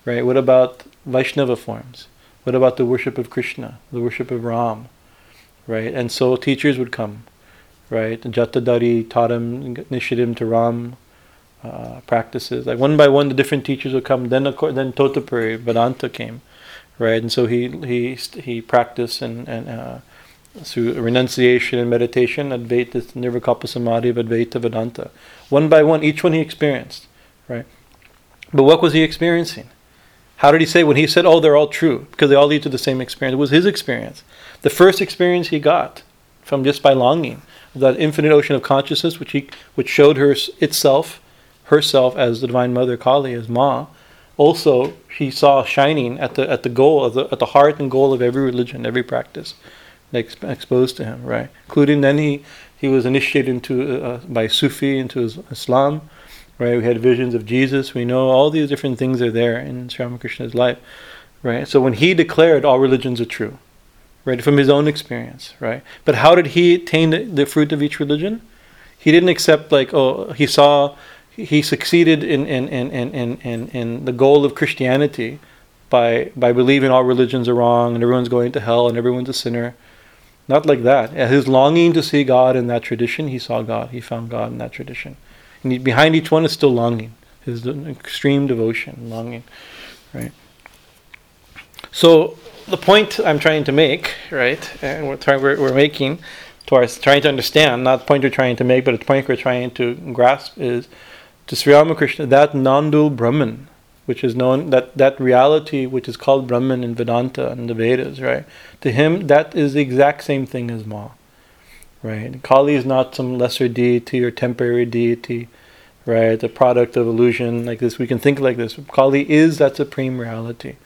right? What about Vaishnava forms? What about the worship of Krishna, the worship of Ram? Right, and so teachers would come, right? Jatadhari taught him, initiated him to Ram practices. Like one by one, the different teachers would come. Then Totapuri Vedanta came, right? And so he practiced and through renunciation and meditation, Advaita Nirvikalpa Samadhi, Advaita Vedanta. One by one, each one he experienced, right? But what was he experiencing? How did he say when he said, "Oh, they're all true," because they all lead to the same experience? It was his experience. The first experience he got from just by longing, that infinite ocean of consciousness, which showed herself as the Divine Mother Kali, as Ma. Also, he saw shining at the goal of at the heart and goal of every religion, every practice exposed to him, right? Including then he was initiated into by Sufi into Islam, right? We had visions of Jesus. We know all these different things are there in Sri Ramakrishna's life, right? So when he declared all religions are true, right, from his own experience, right? But how did he attain the fruit of each religion? He didn't accept he succeeded in the goal of Christianity by believing all religions are wrong and everyone's going to hell and everyone's a sinner. Not like that. His longing to see God in that tradition, he saw God. He found God in that tradition. And behind each one is still longing, his extreme devotion, longing, right? So the point I'm trying to make, right, and trying to understand, not the point we're trying to make, but the point we're trying to grasp is to Sri Ramakrishna, that non-dual Brahman, which is known, that reality which is called Brahman in Vedanta and the Vedas, right, to him, that is the exact same thing as Ma, right? Kali is not some lesser deity or temporary deity, right, the product of illusion like this. We can think like this. Kali is that supreme reality.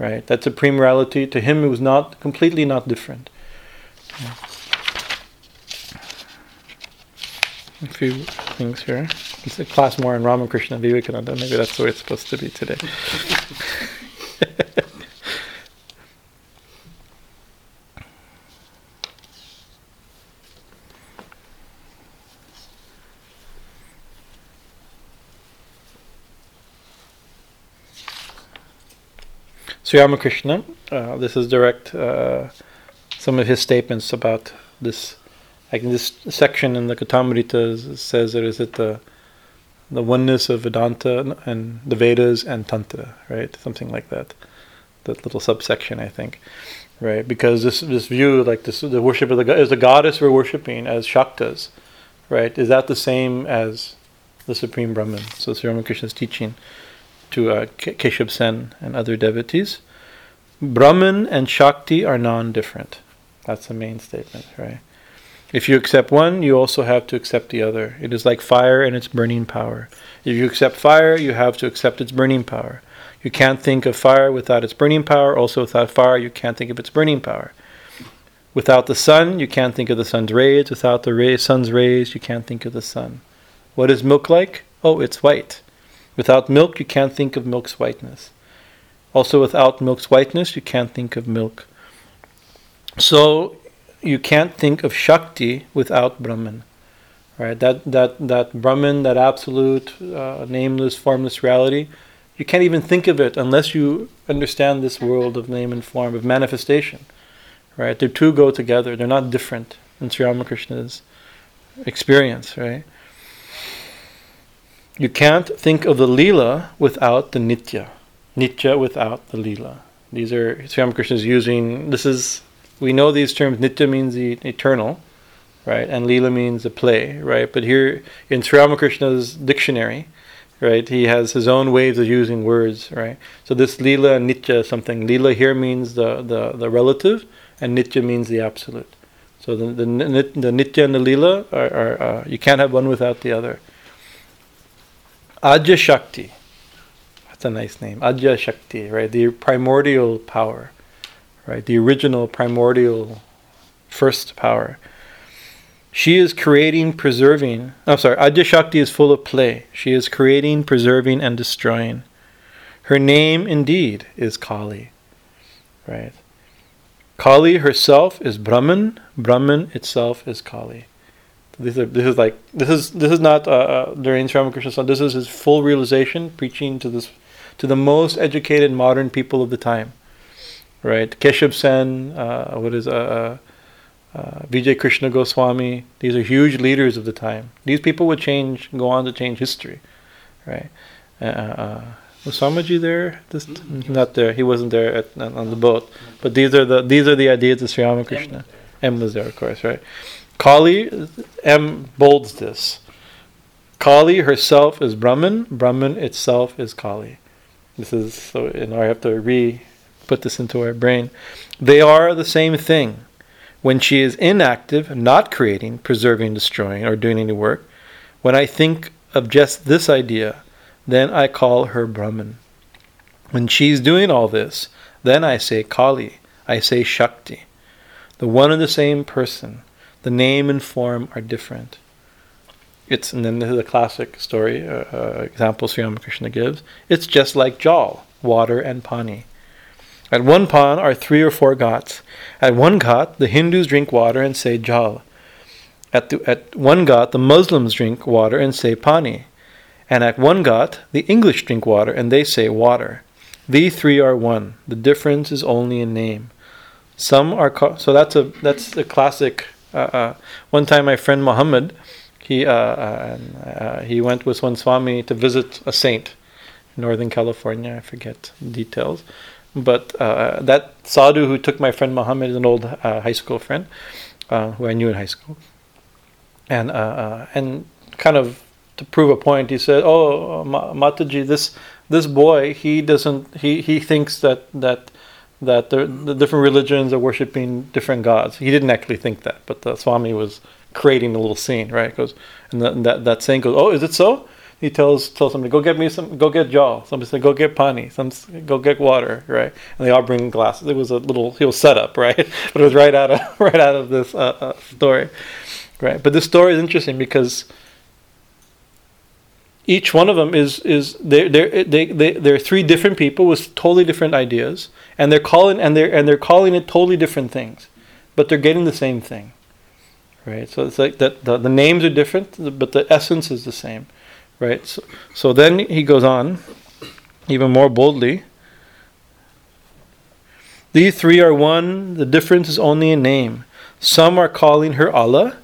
Right, that supreme reality, to him it was not completely not different. Yeah. A few things here. It's a class more on Ramakrishna Vivekananda. Maybe that's the way it's supposed to be today. Sri Ramakrishna, this is direct, some of his statements about this. Like in this section in the Kathamrita says that is it the oneness of Vedanta and the Vedas and Tantra, right? Something like that. That little subsection, I think, right? Because this view, like this, the worship of the goddess we're worshiping as Shaktas, right? Is that the same as the Supreme Brahman? So Sri Ramakrishna's teaching to Keshav Sen and other devotees. Brahman and Shakti are non-different. That's the main statement, right? If you accept one, you also have to accept the other. It is like fire and its burning power. If you accept fire, you have to accept its burning power. You can't think of fire without its burning power. Also, without fire, you can't think of its burning power. Without the sun, you can't think of the sun's rays. Without the sun's rays, you can't think of the sun. What is milk like? Oh, it's white. Without milk, you can't think of milk's whiteness. Also, without milk's whiteness, you can't think of milk. So, you can't think of Shakti without Brahman. Right? That Brahman, that absolute, nameless, formless reality, you can't even think of it unless you understand this world of name and form, of manifestation. Right? The two go together. They're not different in Sri Ramakrishna's experience. Right? You can't think of the Leela without the Nitya. Nitya without the Leela. These are, Sri Ramakrishna is using, this is, we know these terms. Nitya means the eternal, right? And Leela means the play, right? But here in Sri Ramakrishna's dictionary, right, he has his own ways of using words, right? So this Leela and Nitya is something. Leela here means the relative, and Nitya means the absolute. So the Nitya and the Leela are you can't have one without the other. Ajya Shakti. That's a nice name. Ajya Shakti, right? The primordial power, right? The original primordial first power. She is creating, preserving. Ajya Shakti is full of play. She is creating, preserving, and destroying. Her name, indeed, is Kali, right? Kali herself is Brahman. Brahman itself is Kali. This is not during Sri Ramakrishna's time. This is his full realization, preaching to the most educated modern people of the time, right? Keshav Sen, Vijay Krishna Goswami. These are huge leaders of the time. These people would go on to change history, right? Was Swamiji there? Not there. He wasn't there on the boat. But these are the ideas of Sri Ramakrishna. M was there, of course, right? Kali, M bolds this. Kali herself is Brahman. Brahman itself is Kali. I have to re-put this into our brain. They are the same thing. When she is inactive, not creating, preserving, destroying, or doing any work, when I think of just this idea, then I call her Brahman. When she's doing all this, then I say Kali. I say Shakti. The one and the same person. The name and form are different. And then this is a classic story, example Sri Ramakrishna gives. It's just like Jal, water, and Pani. At one pond are 3 or 4 ghats. At one ghat, the Hindus drink water and say Jal. At one ghat, the Muslims drink water and say Pani. And at one ghat, the English drink water and they say water. The 3 are one. The difference is only in name. Some are so that's a classic. One time, my friend Muhammad, he went with one Swami to visit a saint in Northern California. I forget details, but that sadhu who took my friend Muhammad is an old high school friend who I knew in high school, and kind of to prove a point, he said, "Oh, Mataji, this boy, he thinks that the different religions are worshipping different gods." He didn't actually think that, but the Swami was creating a little scene, right? That saint goes, "Oh, is it so?" He tells somebody, "Go get Jal." Somebody said, "Go get Pani." Some "Go get water," right? And they all bring glasses. It was he was set up, right? But it was right out of this story, right? But this story is interesting because each one of them they're 3 different people with totally different ideas, and they're calling it totally different things, but they're getting the same thing, right? So it's like that the names are different, but the essence is the same, right? So then he goes on, even more boldly. These 3 are one. The difference is only in name. Some are calling her Allah,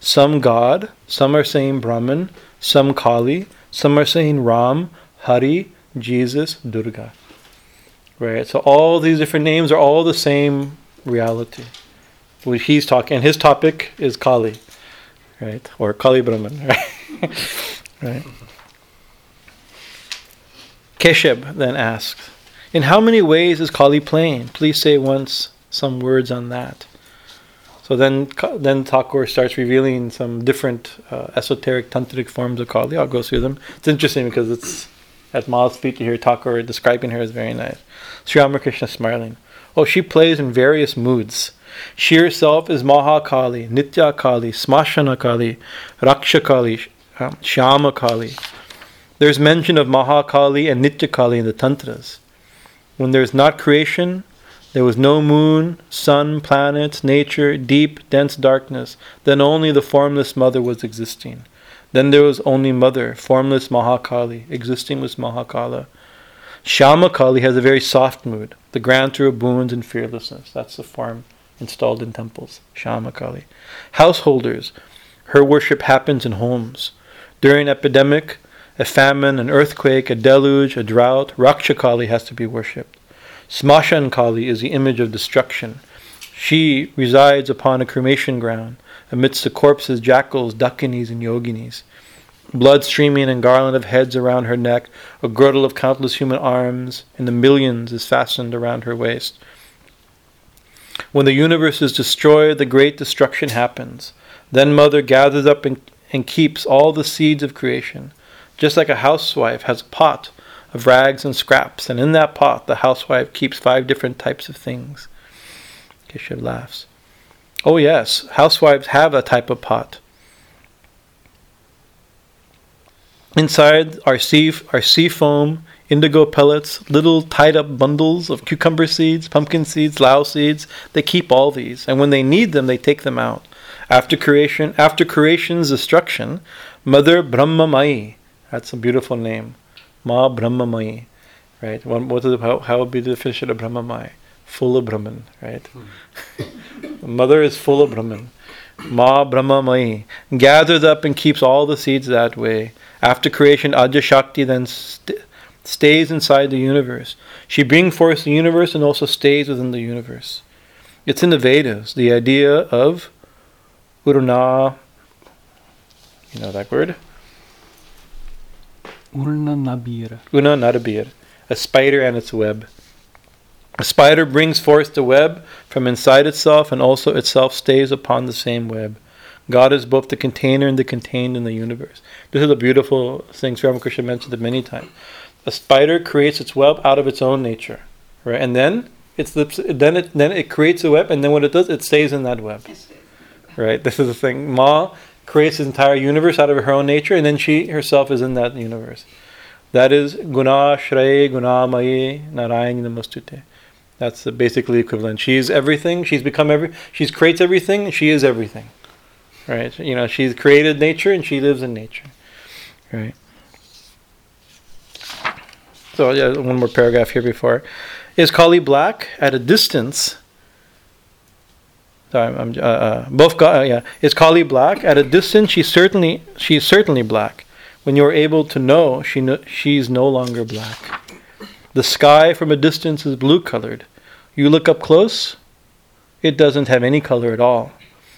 some God, some are saying Brahman, some Kali. Some are saying Ram, Hari, Jesus, Durga. Right? So all these different names are all the same reality. Which he's talking, and his topic is Kali. Right? Or Kali Brahman. Right? Right? Keshav then asks, "In how many ways is Kali playing? Please say once some words on that." So then Thakur starts revealing some different esoteric tantric forms of Kali. I'll go through them. It's interesting because it's at Ma's feet to hear Thakur describing her is very nice. Sri Ramakrishna smiling. "Oh, she plays in various moods. She herself is Maha Kali, Nitya Kali, Smashana Kali, Raksha Kali, Shyama Kali. There's mention of Mahakali and Nityakali in the Tantras. When there is not creation, there was no moon, sun, planets, nature, deep, dense darkness. Then only the formless mother was existing. Then there was only mother, formless Mahakali. Existing was Mahakala. Shyamakali has a very soft mood, the grantor of boons and fearlessness. That's the form installed in temples, Shyamakali. Householders, her worship happens in homes. During an epidemic, a famine, an earthquake, a deluge, a drought, Rakshakali has to be worshipped. Smashankali is the image of destruction. She resides upon a cremation ground, amidst the corpses, jackals, dakinis, and yoginis. Blood streaming and garland of heads around her neck, a girdle of countless human arms, and the millions is fastened around her waist. When the universe is destroyed, the great destruction happens. Then Mother gathers up and keeps all the seeds of creation. Just like a housewife has a pot of rags and scraps, and in that pot the housewife keeps 5 different types of things. Keshav laughs. Oh yes, housewives have a type of pot. Inside are sea foam, indigo pellets, little tied-up bundles of cucumber seeds, pumpkin seeds, lao seeds. They keep all these, and when they need them, they take them out. After creation's destruction, Mother Brahmamai. That's a beautiful name, Ma Brahmamai, right? How would be the definition of Brahmamai? Full of Brahman, right? Mother is full of Brahman. Ma Brahmamai gathers up and keeps all the seeds that way. After creation, Ajya Shakti then stays inside the universe. She brings forth the universe and also stays within the universe. It's in the Vedas, the idea of Urna, you know that word? Urna Narabir, a spider and its web. A spider brings forth the web from inside itself and also itself stays upon the same web. God is both the container and the contained in the universe. This is a beautiful thing. Sri Ramakrishna mentioned it many times. A spider creates its web out of its own nature, right? And then it creates a web, and then what it does, it stays in that web, right? This is the thing. Ma creates the entire universe out of her own nature, and then she herself is in that universe. That is Guna Shraye Guna Maye Narayani Namastute. That's basically equivalent. She is everything. She creates everything. And she is everything. Right, you know, she's created nature and she lives in nature, right? So yeah, one more paragraph here before. Is Kali black at a distance? Sorry, Is Kali black at a distance? She's certainly black. When you are able to know, she's no longer black. The sky from a distance is blue colored. You look up close, it doesn't have any color at all.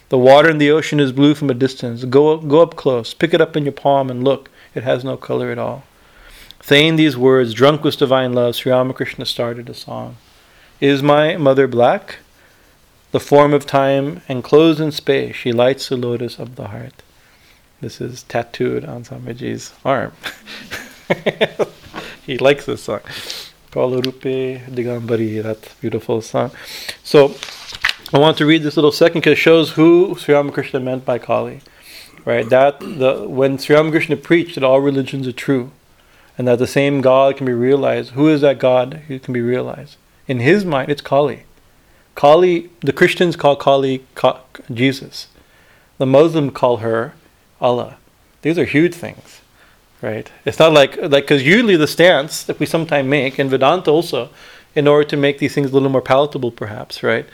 The water in the ocean is blue from a distance. Go up close. Pick it up in your palm and look. It has no color at all. Saying these words, drunk with divine love, Sri Ramakrishna started a song. Is my mother black? The form of time enclosed in space. She lights the lotus of the heart. This is tattooed on Samaji's arm. He likes this song. Kala Rupe Digambari. That beautiful song. So I want to read this little second because it shows who Sri Ramakrishna meant by Kali, right? When Sri Ramakrishna preached that all religions are true, and that the same God can be realized. Who is that God who can be realized? In his mind, it's Kali. Kali. The Christians call Kali Jesus. The Muslims call her Allah. These are huge things, right? It's not like because usually the stance that we sometimes make in Vedanta also, in order to make these things a little more palatable, perhaps, right?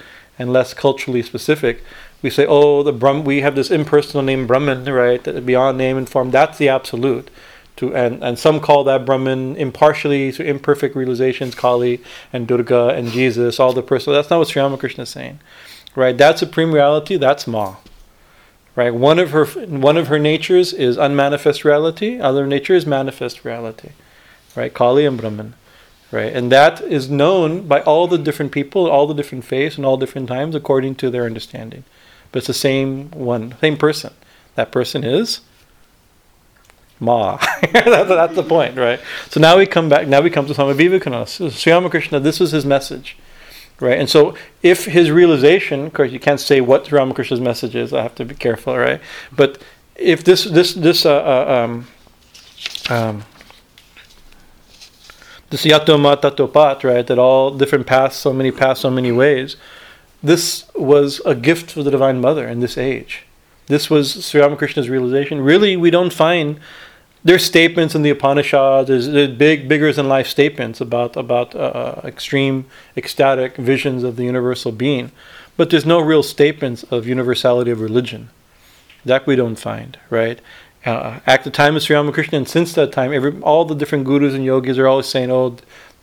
And less culturally specific, we say, we have this impersonal name Brahman, right? The beyond name and form. That's the absolute. And some call that Brahman impartially through imperfect realizations, Kali and Durga and Jesus, all the personal. That's not what Sri Ramakrishna is saying, right? That supreme reality, that's Ma, right? One of her natures is unmanifest reality. Other nature is manifest reality, right? Kali and Brahman. Right, and that is known by all the different people, all the different faiths, and all different times according to their understanding. But it's the same one, same person. That person is Ma. That's the point, right? So now we come back. Now we come to Swami Vivekananda. So Sri Ramakrishna, this is his message, right? And so if his realization, of course, you can't say what Ramakrishna's message is. I have to be careful, right? But if this this yato matato pat, right? That all different paths, so many ways. This was a gift for the Divine Mother in this age. This was Sri Ramakrishna's realization. Really, we don't find... There's statements in the Upanishads, there's big, bigger-than-life statements about extreme, ecstatic visions of the universal being. But there's no real statements of universality of religion. That we don't find, right? At the time of Sri Ramakrishna, and since that time, all the different gurus and yogis are always saying,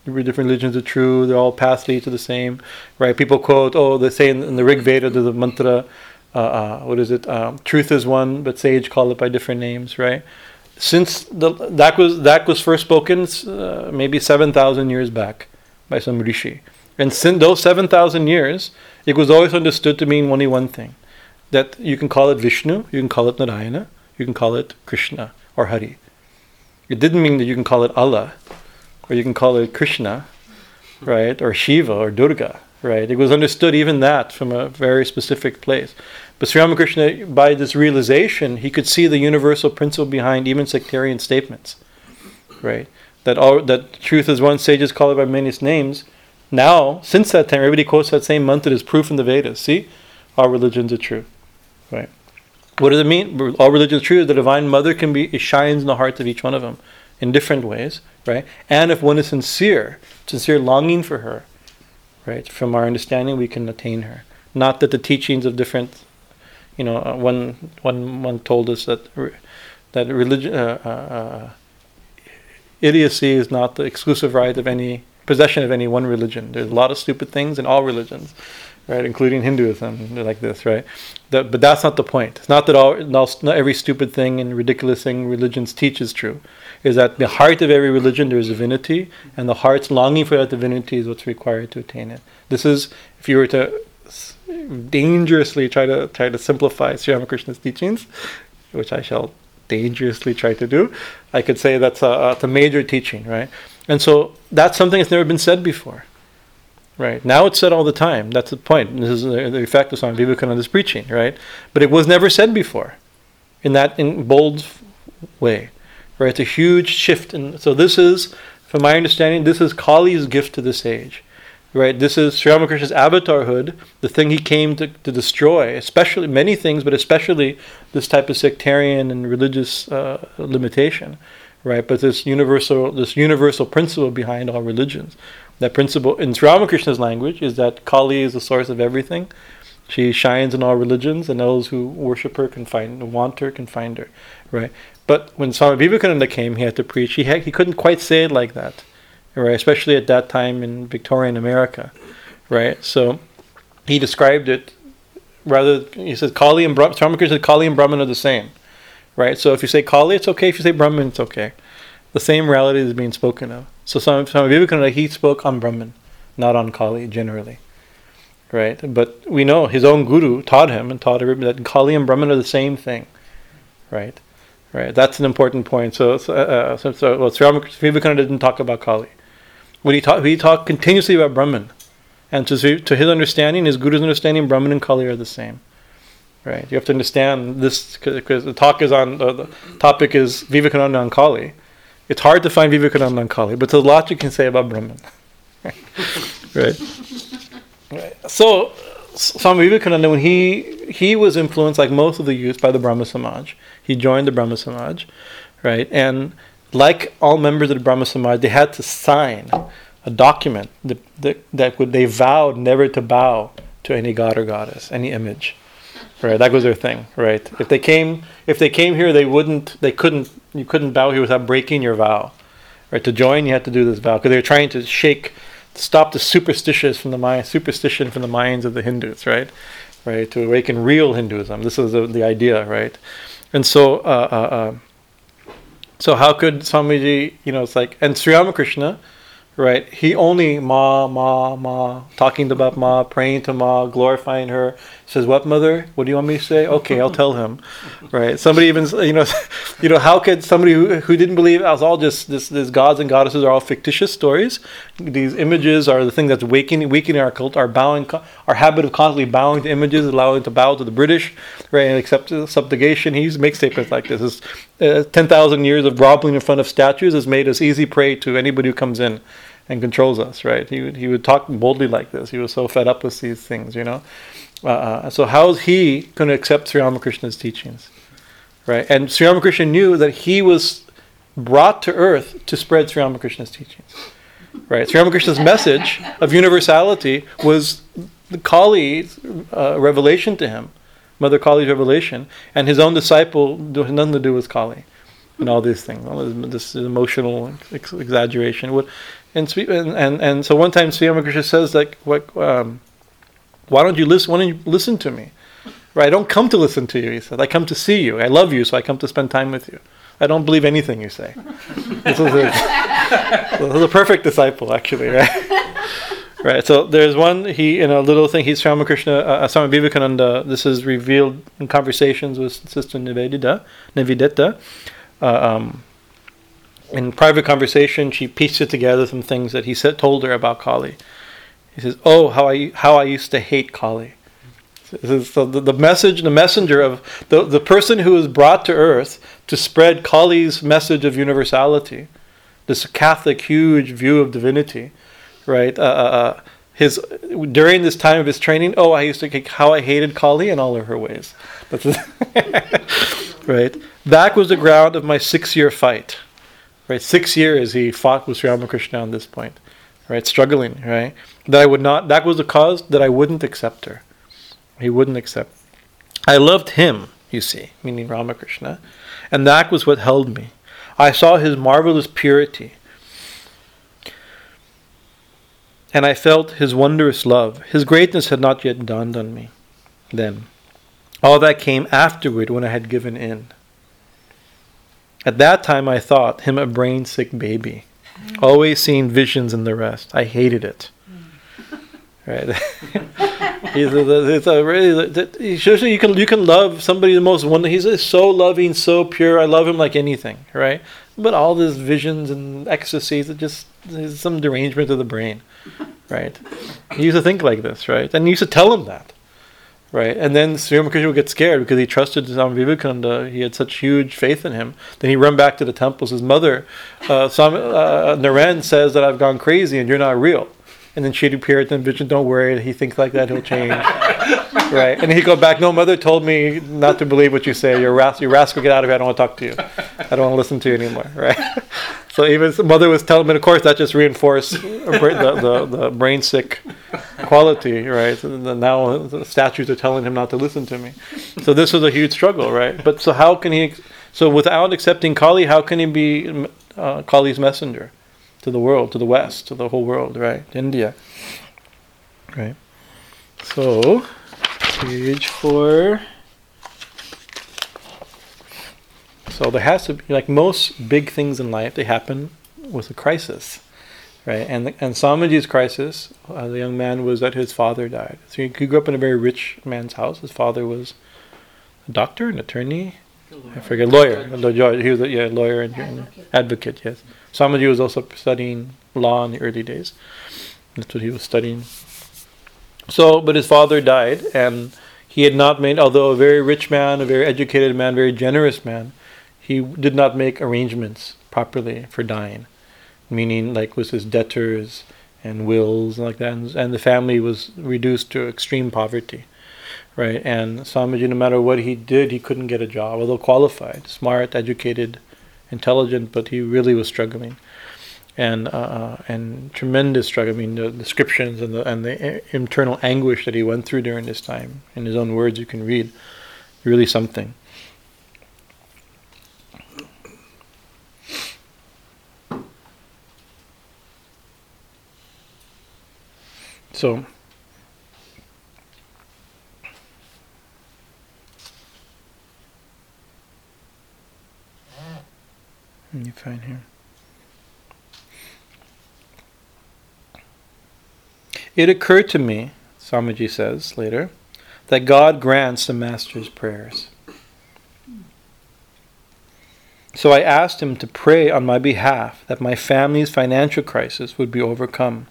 different religions are true, they're all paths lead to the same, right? People quote, they say in the Rig Veda, there's a mantra, truth is one, but sage call it by different names, right? Since that was first spoken maybe 7,000 years back by some rishi. And since those 7,000 years, it was always understood to mean only one thing. That you can call it Vishnu, you can call it Narayana, you can call it Krishna or Hari. It didn't mean that you can call it Allah, or you can call it Krishna, right? Or Shiva or Durga, right? It was understood even that from a very specific place. But Sri Ramakrishna, by this realization, he could see the universal principle behind even sectarian statements, right? That truth is one, sages call it by many names. Now, since that time, everybody quotes that same mantra as proof in the Vedas. See, all religions are true, right? What does it mean? All religions are true. The Divine Mother it shines in the hearts of each one of them in different ways, right? And if one is sincere longing for her, right? From our understanding, we can attain her. Not that the teachings of different one told us that religion idiocy is not the exclusive right of any possession of any one religion. There's a lot of stupid things in all religions, right, including Hinduism, like this, right? But that's not the point. It's not that not every stupid thing and ridiculous thing religions teach is true. Is that the heart of every religion there is divinity, and the heart's longing for that divinity is what's required to attain it. This is, if you were to dangerously try to simplify Sri Ramakrishna's teachings, which I shall dangerously try to do, I could say that's a major teaching, right? And so that's something that's never been said before, right? Now it's said all the time. That's the point. This is the effect of Swami Vivekananda's preaching, right? But it was never said before in that bold way, right? It's a huge shift. And so this is, from my understanding, this is Kali's gift to this age. Right, this is Sri Ramakrishna's avatarhood, the thing he came to destroy, especially many things, but especially this type of sectarian and religious limitation, right? But this universal principle behind all religions. That principle, in Sri Ramakrishna's language, is that Kali is the source of everything. She shines in all religions, and those who worship her can find her, right? But when Swami Vivekananda came, he had to preach. He couldn't quite say it like that. Right, especially at that time in Victorian America, right? So he described it he says Kali and Brahman. Ramakrishna said Kali and Brahman are the same, right? So if you say Kali, it's okay. If you say Brahman, it's okay. The same reality is being spoken of. So Swami Vivekananda, he spoke on Brahman, not on Kali generally, right? But we know his own guru taught him and taught everybody that Kali and Brahman are the same thing, right? Right. That's an important point. So Sri Vivekananda didn't talk about Kali. When he talked continuously about Brahman, and to his understanding, his guru's understanding, Brahman and Kali are the same, right? You have to understand this because the talk is on the topic is Vivekananda and Kali. It's hard to find Vivekananda and Kali, but there's a lot you can say about Brahman, right? So Swami Vivekananda, when he was influenced like most of the youth by the Brahmo Samaj, he joined the Brahmo Samaj, right? And like all members of the Brahmo Samaj, they had to sign a document they vowed never to bow to any god or goddess, any image, right? That was their thing, right? If they came here, you couldn't bow here without breaking your vow, right? To join, you had to do this vow because they were trying to stop the superstition from the minds of the Hindus, right? To awaken real Hinduism. This is the idea, right? And so. So how could Swamiji, it's like, and Sri Ramakrishna, right, he only ma, talking about ma, praying to ma, glorifying her, says, what mother? What do you want me to say? Okay, I'll tell him, right? Somebody even, you know, how could somebody who didn't believe, I was all just, these gods and goddesses are all fictitious stories. These images are the thing that's weakening our cult, our bowing, our habit of constantly bowing to images, allowing to bow to the British, right, and accept subjugation. He makes statements like this. It's, 10,000 years of groveling in front of statues has made us easy prey to anybody who comes in and controls us, right? He would talk boldly like this. He was so fed up with these things, you know. So how is he going to accept Sri Ramakrishna's teachings, right? And Sri Ramakrishna knew that he was brought to earth to spread Sri Ramakrishna's teachings, right? Sri Ramakrishna's message of universality was the Kali's revelation to him, Mother Kali's revelation, and his own disciple has nothing to do with Kali and all these things, all this emotional exaggeration. And so one time Sri Ramakrishna says, like, why don't you listen? Why don't you listen to me? Right? I don't come to listen to you, he said. I come to see you. I love you, so I come to spend time with you. I don't believe anything you say. This is a perfect disciple, actually, right? Right. So there's one. He, in a little thing, he's Swami Vivekananda. This is revealed in conversations with Sister Nivedita. In private conversation, she pieced it together some things that he said, told her about Kali. He says, "Oh, how I used to hate Kali." So the message, the messenger of the person who is brought to earth to spread Kali's message of universality, this Catholic huge view of divinity, right? His during this time of his training, oh, I used to hate how I hated Kali in all of her ways. Right? That was the ground of my 6-year fight. Right, 6 years he fought with Sri Ramakrishna on this point, right, struggling, right, that I would not, that was the cause that I wouldn't accept her. He wouldn't accept. I loved him, you see, meaning Ramakrishna, and that was what held me. I saw his marvelous purity, and I felt his wondrous love. His greatness had not yet dawned on me then. All that came afterward when I had given in. At that time, I thought him a brain-sick baby, always seeing visions and the rest. I hated it. Right? You can love somebody the most wonderful. He's so loving, so pure. I love him like anything, right? But all these visions and ecstasies, it just is some derangement of the brain, right? He used to think like this, right? And he used to tell him that. Right, and then Sri Ramakrishna would get scared because he trusted Swami Vivekananda. He had such huge faith in him. Then he run back to the temple. His mother, Naren, says that I've gone crazy and you're not real. And then she'd appear at the vision. Don't worry, he thinks like that, he'll change. Right, and he'd go back. No, mother told me not to believe what you say. You rascal, get out of here. I don't want to talk to you. I don't want to listen to you anymore. Right. So even mother was telling him, and of course that just reinforced the brain sick quality, right? And now the statues are telling him not to listen to me. So this was a huge struggle, right? But so how can he? So without accepting Kali, how can he be Kali's messenger to the world, to the West, to the whole world, right? India, right? So page 4. So there has to be, like most big things in life, they happen with a crisis, right? And Samaji's crisis, the young man, was that his father died. So he grew up in a very rich man's house. His father was a doctor, an attorney, I forget, lawyer. He was a lawyer and advocate, yes. Samaji was also studying law in the early days. That's what he was studying. So, but his father died, and he had not made, although a very rich man, a very educated man, very generous man, he did not make arrangements properly for dying, meaning like with his debtors and wills and like that, and the family was reduced to extreme poverty, right? And Samaji, no matter what he did, he couldn't get a job, although qualified, smart, educated, intelligent, but he really was struggling, and tremendous struggle. I mean, the descriptions and the internal anguish that he went through during this time, in his own words, you can read, really something. So, you find here. It occurred to me, Samaji says later, that God grants the master's prayers. So I asked him to pray on my behalf that my family's financial crisis would be overcome.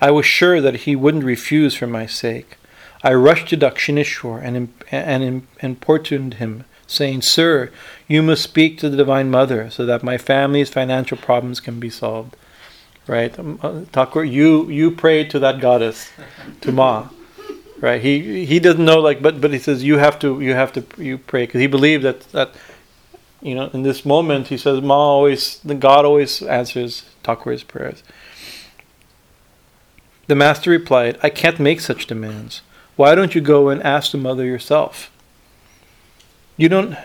I was sure that he wouldn't refuse for my sake. I rushed to Dakshineshwar and importuned him, saying, "Sir, you must speak to the Divine Mother so that my family's financial problems can be solved." Right? Thakur, you pray to that goddess, to Ma. Right? He doesn't know, like, but he says you pray, because he believed that you know, in this moment he says Ma always, the God always answers Thakur's prayers. The master replied, "I can't make such demands. Why don't you go and ask the mother yourself? You don't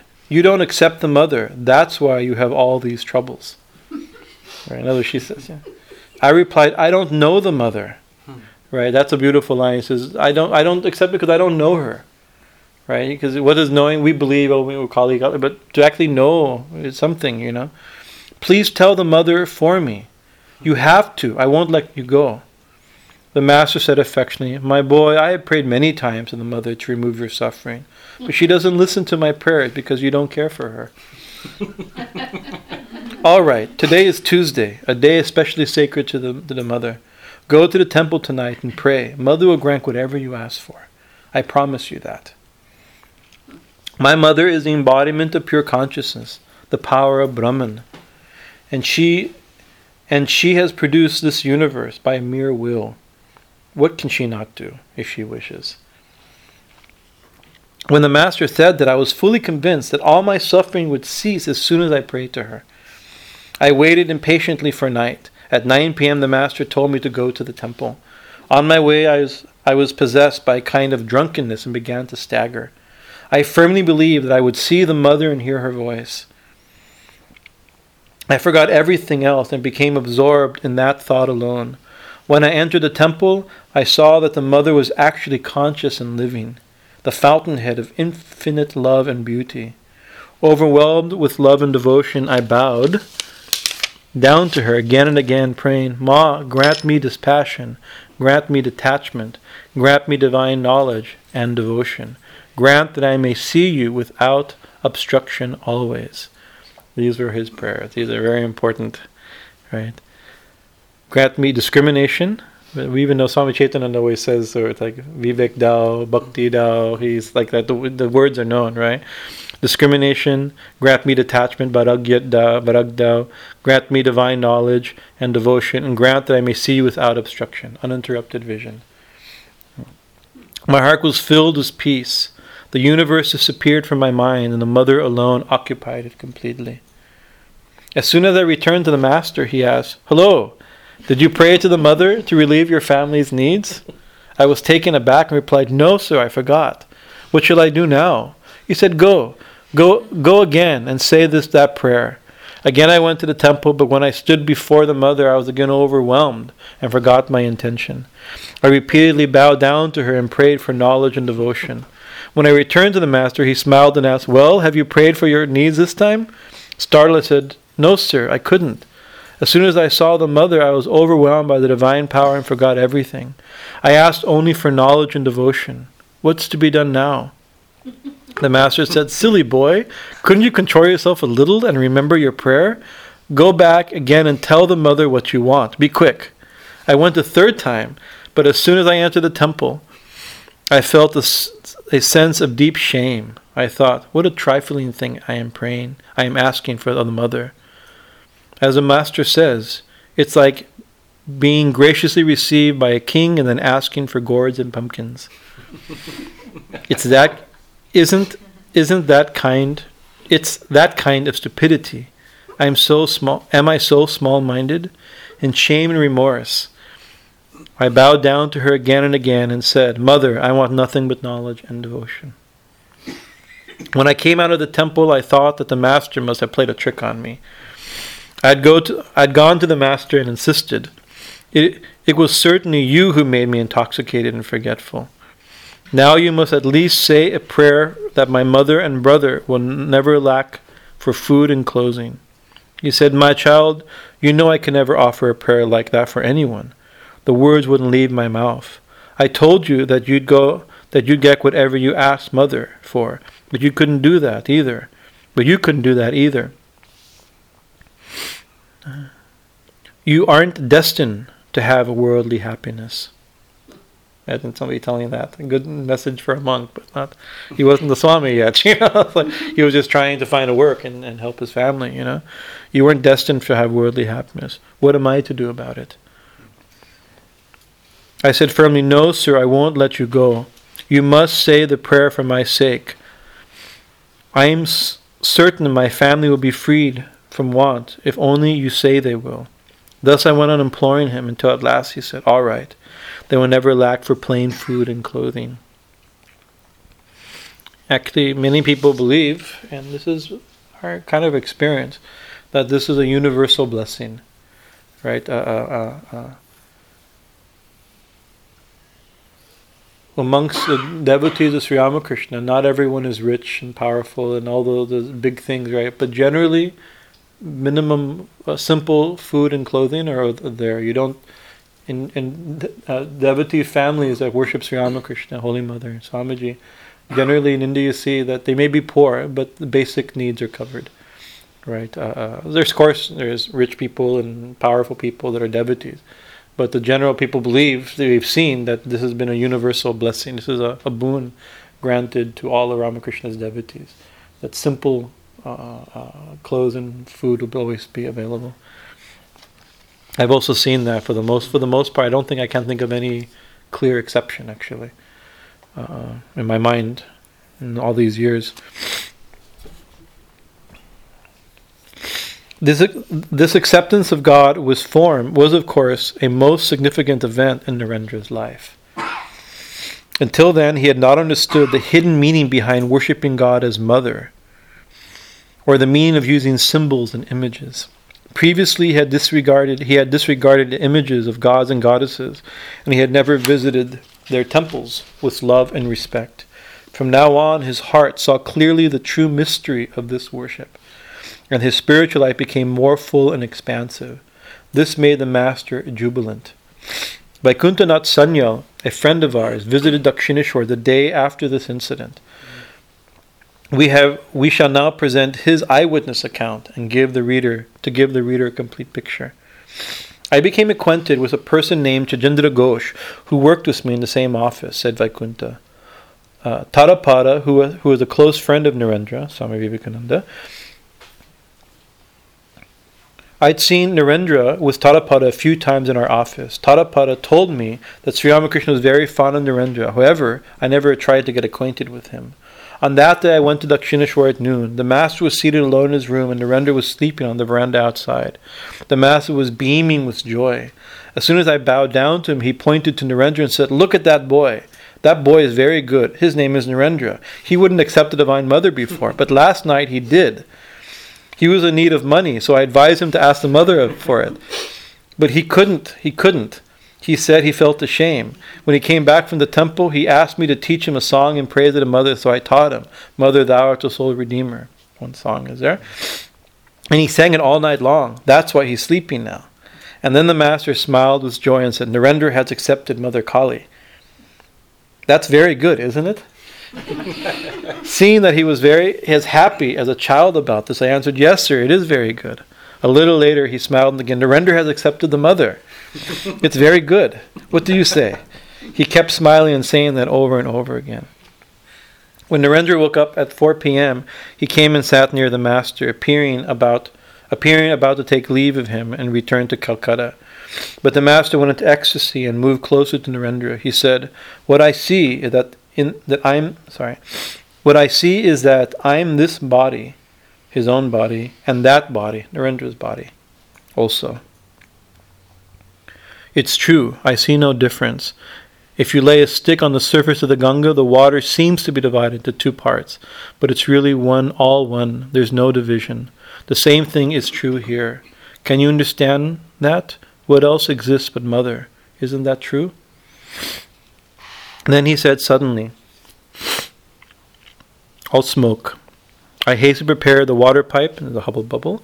accept the mother. That's why you have all these troubles." Right? In other words, she says, yeah. I replied, "I don't know the mother." Right? That's a beautiful line. He says, I don't accept it because I don't know her. Right? Because what is knowing? We believe, oh, we were Kali, but to actually know is something, you know. "Please tell the mother for me. You have to. I won't let you go." The master said affectionately, "My boy, I have prayed many times to the mother to remove your suffering, but she doesn't listen to my prayers because you don't care for her." "All right, today is Tuesday, a day especially sacred to the mother. Go to the temple tonight and pray. Mother will grant whatever you ask for. I promise you that. My mother is the embodiment of pure consciousness, the power of Brahman, and she has produced this universe by mere will. What can she not do if she wishes?" When the master said that, I was fully convinced that all my suffering would cease as soon as I prayed to her. I waited impatiently for night. At 9 p.m. the master told me to go to the temple. On my way, I was possessed by a kind of drunkenness and began to stagger. I firmly believed that I would see the mother and hear her voice. I forgot everything else and became absorbed in that thought alone. When I entered the temple, I saw that the mother was actually conscious and living, the fountainhead of infinite love and beauty. Overwhelmed with love and devotion, I bowed down to her again and again, praying, "Ma, grant me dispassion, grant me detachment, grant me divine knowledge and devotion. Grant that I may see you without obstruction always." These were his prayers. These are very important, right? "Grant me discrimination." We even know Swami Chaitanya always says, or it's like Vivek Dao, Bhakti Dao, he's like that, the words are known, right? Discrimination, grant me detachment, Baragyat Dao, Barag Dao, grant me divine knowledge and devotion, and grant that I may see you without obstruction, uninterrupted vision. My heart was filled with peace. The universe disappeared from my mind, and the mother alone occupied it completely. As soon as I returned to the master, he asked, "Hello! Did you pray to the mother to relieve your family's needs?" I was taken aback and replied, "No, sir, I forgot. What shall I do now?" He said, Go again and say that prayer." Again I went to the temple, but when I stood before the mother, I was again overwhelmed and forgot my intention. I repeatedly bowed down to her and prayed for knowledge and devotion. When I returned to the master, he smiled and asked, "Well, have you prayed for your needs this time?" Startled, I said, "No, sir, I couldn't. As soon as I saw the mother, I was overwhelmed by the divine power and forgot everything. I asked only for knowledge and devotion. What's to be done now?" The master said, "Silly boy, couldn't you control yourself a little and remember your prayer? Go back again and tell the mother what you want. Be quick." I went a third time, but as soon as I entered the temple, I felt a sense of deep shame. I thought, what a trifling thing I am asking for the mother. As the master says, it's like being graciously received by a king and then asking for gourds and pumpkins. It's that kind of stupidity. Am I so small-minded? In shame and remorse, I bowed down to her again and again and said, "Mother, I want nothing but knowledge and devotion." When I came out of the temple, I thought that the master must have played a trick on me. I'd gone to the master and insisted. It was certainly you who made me intoxicated and forgetful. Now you must at least say a prayer that my mother and brother will never lack for food and clothing. He said, "My child, you know I can never offer a prayer like that for anyone. The words wouldn't leave my mouth. I told you that you'd get whatever you asked mother for, but you couldn't do that either. you aren't destined to have worldly happiness. Imagine somebody telling that. A good message for a monk, but not. He wasn't the Swami yet. You know, like, he was just trying to find a work and help his family. You know, you weren't destined to have worldly happiness. What am I to do about it? I said firmly, no, sir, I won't let you go. You must say the prayer for my sake. I am certain my family will be freed from want, if only you say they will. Thus I went on imploring him until at last he said, all right, they will never lack for plain food and clothing. Actually, many people believe, and this is our kind of experience, that this is a universal blessing, right? Amongst the devotees of Sri Ramakrishna, not everyone is rich and powerful and all those big things, right? But generally, minimum simple food and clothing are there. You don't, in devotee families that worship Sri Ramakrishna, Holy Mother, and Swamiji, generally in India you see that they may be poor, but the basic needs are covered, right? There's, of course, there's rich people and powerful people that are devotees. But the general people believe, they've seen that this has been a universal blessing. This is a boon granted to all of Ramakrishna's devotees. That simple clothes and food will always be available. I've also seen that for the most part. I don't think I can think of any clear exception actually in my mind in all these years. This acceptance of God was of course a most significant event in Narendra's life. Until then, he had not understood the hidden meaning behind worshipping God as mother, or the meaning of using symbols and images. Previously, he had disregarded the images of gods and goddesses, and he had never visited their temples with love and respect. From now on, his heart saw clearly the true mystery of this worship, and his spiritual life became more full and expansive. This made the master jubilant. Vaikuntanath Sanyal, a friend of ours, visited Dakshineshwar the day after this incident. We shall now present his eyewitness account and give the reader a complete picture. I became acquainted with a person named Chajendra Ghosh, who worked with me in the same office, said Vaikunta. Tarapada, who was a close friend of Narendra, Swami Vivekananda. I'd seen Narendra with Tarapada a few times in our office. Tarapada told me that Sri Ramakrishna was very fond of Narendra. However, I never tried to get acquainted with him. On that day, I went to Dakshineshwar at noon. The master was seated alone in his room, and Narendra was sleeping on the veranda outside. The master was beaming with joy. As soon as I bowed down to him, he pointed to Narendra and said, "Look at that boy. That boy is very good. His name is Narendra. He wouldn't accept the Divine Mother before, but last night he did. He was in need of money, so I advised him to ask the mother for it. But he couldn't. He said he felt ashamed. When he came back from the temple, he asked me to teach him a song in praise of the mother, so I taught him, Mother, thou art the sole redeemer. One song is there. And he sang it all night long. That's why he's sleeping now. And then the master smiled with joy and said, Narendra has accepted Mother Kali. That's very good, isn't it? Seeing that he was very as happy as a child about this, I answered, yes, sir, it is very good. A little later, he smiled again. Narendra has accepted the mother. It's very good. What do you say? He kept smiling and saying that over and over again. When Narendra woke up at 4 p.m., he came and sat near the master, appearing about to take leave of him and return to Calcutta. But the master went into ecstasy and moved closer to Narendra. He said, What I see is that I'm this body, his own body, and that body, Narendra's body, also. It's true, I see no difference. If you lay a stick on the surface of the Ganga, the water seems to be divided into two parts, but it's really one, all one. There's no division. The same thing is true here. Can you understand that? What else exists but Mother? Isn't that true? Then he said suddenly, I'll smoke. I hastily prepared the water pipe and the hubble bubble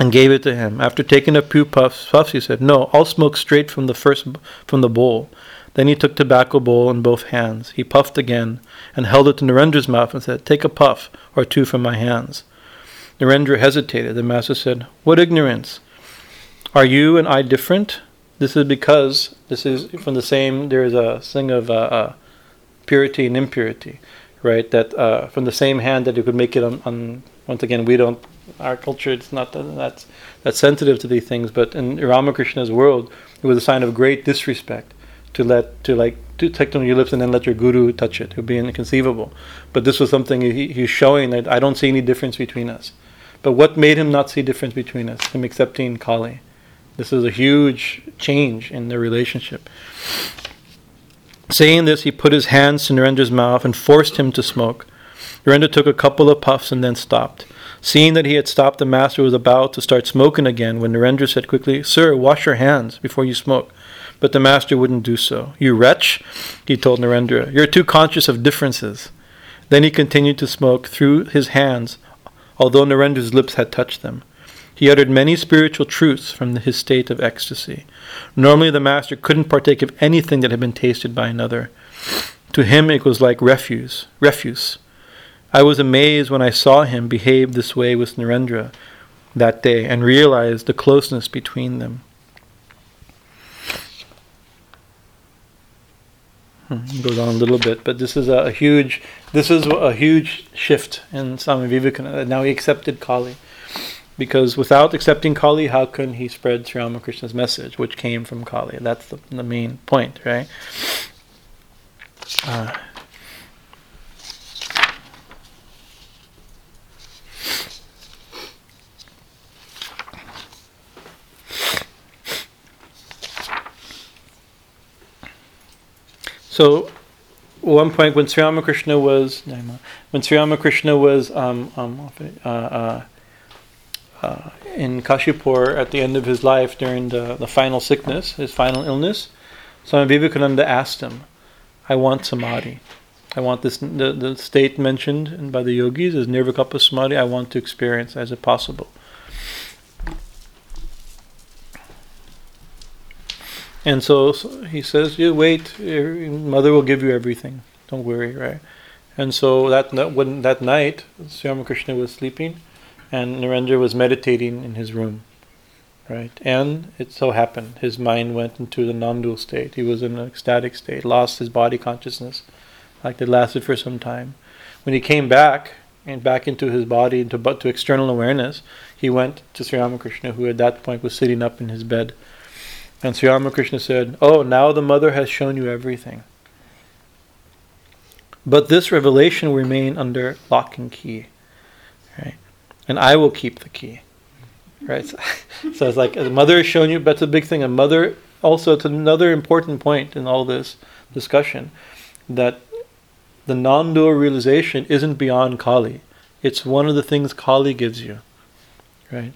and gave it to him. After taking a few puffs, he said, no, I'll smoke straight from the bowl. Then he took tobacco bowl in both hands. He puffed again and held it to Narendra's mouth and said, take a puff or two from my hands. Narendra hesitated. The master said, what ignorance? Are you and I different? This is because this is from the same. There is a thing of purity and impurity, right? That from the same hand that you could make it on. Once again, we don't. Our culture, it's not that's sensitive to these things. But in Ramakrishna's world, it was a sign of great disrespect to take on your lips and then let your guru touch it. It would be inconceivable. But this was something he's showing that I don't see any difference between us. But what made him not see difference between us? Him accepting Kali. This is a huge change in their relationship. Saying this, he put his hands to Narendra's mouth and forced him to smoke. Narendra took a couple of puffs and then stopped. Seeing that he had stopped, the master was about to start smoking again when Narendra said quickly, "Sir, wash your hands before you smoke." But the master wouldn't do so. "You wretch," he told Narendra, "you're too conscious of differences." Then he continued to smoke through his hands, although Narendra's lips had touched them. He uttered many spiritual truths from his state of ecstasy. Normally the master couldn't partake of anything that had been tasted by another. To him it was like refuse. I was amazed when I saw him behave this way with Narendra that day and realized the closeness between them. It goes on a little bit, but this is a huge shift in Swami Vivekananda. Now he accepted Kali, because without accepting Kali, how can he spread Sri Ramakrishna's message, which came from Kali? That's the main point, right? So, at one point when Sri Ramakrishna was in Kashipur at the end of his life during the final sickness, his final illness, Swami Vivekananda asked him, "I want Samadhi. I want this the state mentioned by the yogis is Nirvikalpa Samadhi. I want to experience as it possible." And so he says, "You wait. Your mother will give you everything. Don't worry, right?" And so that night, Sri Ramakrishna was sleeping, and Narendra was meditating in his room, right? And it so happened his mind went into the non-dual state. He was in an ecstatic state, lost his body consciousness, like it lasted for some time. When he came back into his body, to external awareness, he went to Sri Ramakrishna, who at that point was sitting up in his bed. And Sri Ramakrishna said, "Oh, now the mother has shown you everything. But this revelation will remain under lock and key, right? And I will keep the key, right?" So it's like, the mother has shown you, but that's a big thing. A mother, also, it's another important point in all this discussion, that the non-dual realization isn't beyond Kali. It's one of the things Kali gives you, right?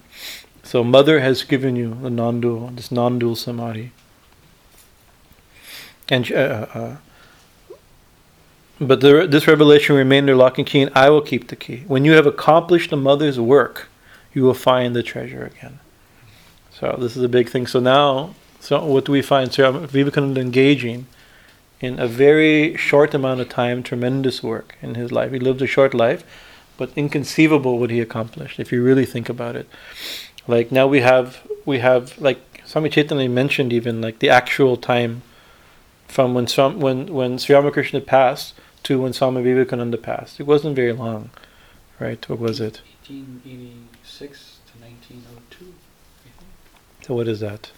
So mother has given you the non-dual, this non-dual samadhi. And but this revelation will remain under lock and key, and I will keep the key. When you have accomplished the mother's work, you will find the treasure again. So this is a big thing. So now, what do we find? So Vivekananda engaging in a very short amount of time, tremendous work in his life. He lived a short life, but inconceivable what he accomplished, if you really think about it. Like now we have like Swami Chaitanya mentioned even like the actual time from when Sri Ramakrishna passed to when Swami Vivekananda passed. It wasn't very long, right? What was it? 1886 to 1902, I think. So what is that?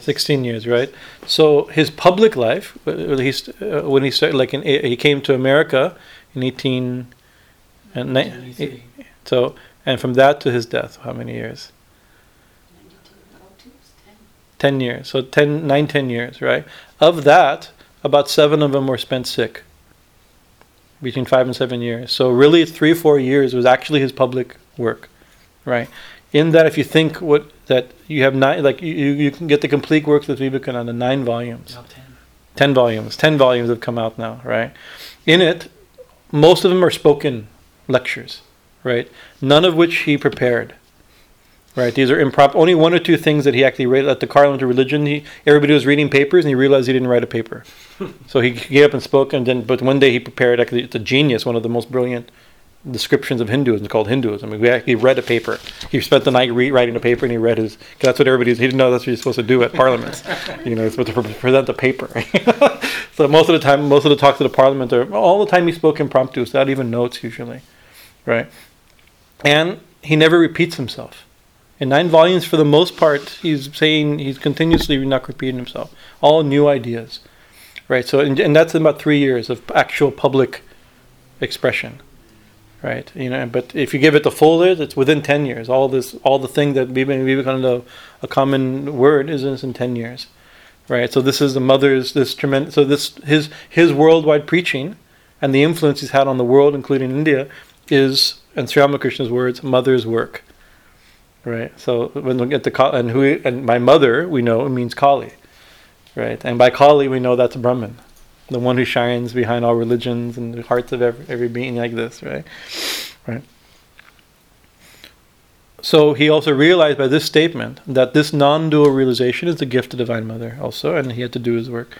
16 years, right? So his public life, at least when he started, like he came to America in 1893. So, and from that to his death, how many years? 10 years. So 10 years, right? Of that, about 7 of them were spent sick, between 5 and 7 years. So really 3 or 4 years was actually his public work, right? In that, if you think what that you have 9, like you can get the complete works of Vivekananda, 9 volumes. Not 10. 10 volumes. 10 volumes have come out now, right? In it, most of them are spoken lectures, right? None of which he prepared, right? These are improper. Only 1 or 2 things that he actually read at the Carlinter Religion. Everybody was reading papers, and he realized he didn't write a paper, so he gave up and spoke. But one day he prepared. Actually, it's a genius, one of the most brilliant descriptions of Hinduism called Hinduism. I mean, we actually read a paper. He spent the night writing a paper, and he read his. Cause that's what everybody's. He didn't know that's what you're supposed to do at parliaments. You know, you're supposed to present a paper. So most of the time, most of the talks at the parliament are all the time he spoke impromptu, without even notes usually, right? And he never repeats himself. In 9 volumes, for the most part, he's saying he's continuously not repeating himself. All new ideas, right? So, and that's about 3 years of actual public expression. Right, you know, but if you give it the full list, it's within 10 years. All the thing that Vivekananda, a common word, is in 10 years, right? So this is the mother's this tremendous. So this his worldwide preaching, and the influence he's had on the world, including India, is, in Sri Ramakrishna's words, mother's work, right? So when we get the and by mother we know it means Kali, right? And by Kali we know that's Brahman, the one who shines behind all religions and the hearts of every being like this, right? Right. So he also realized by this statement that this non-dual realization is the gift of Divine Mother also, and he had to do his work.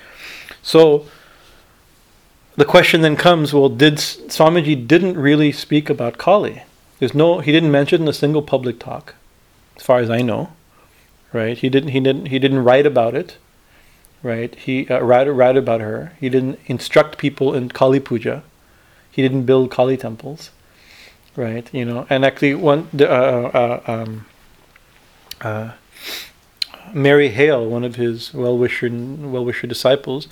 So the question then comes, well, Swamiji didn't really speak about Kali. He didn't mention it in a single public talk, as far as I know, right? He didn't write about it. Right, he wrote about her. He didn't instruct people in Kali Puja. He didn't build Kali temples. Right, you know, and actually, Mary Hale, one of his well-wisher disciples,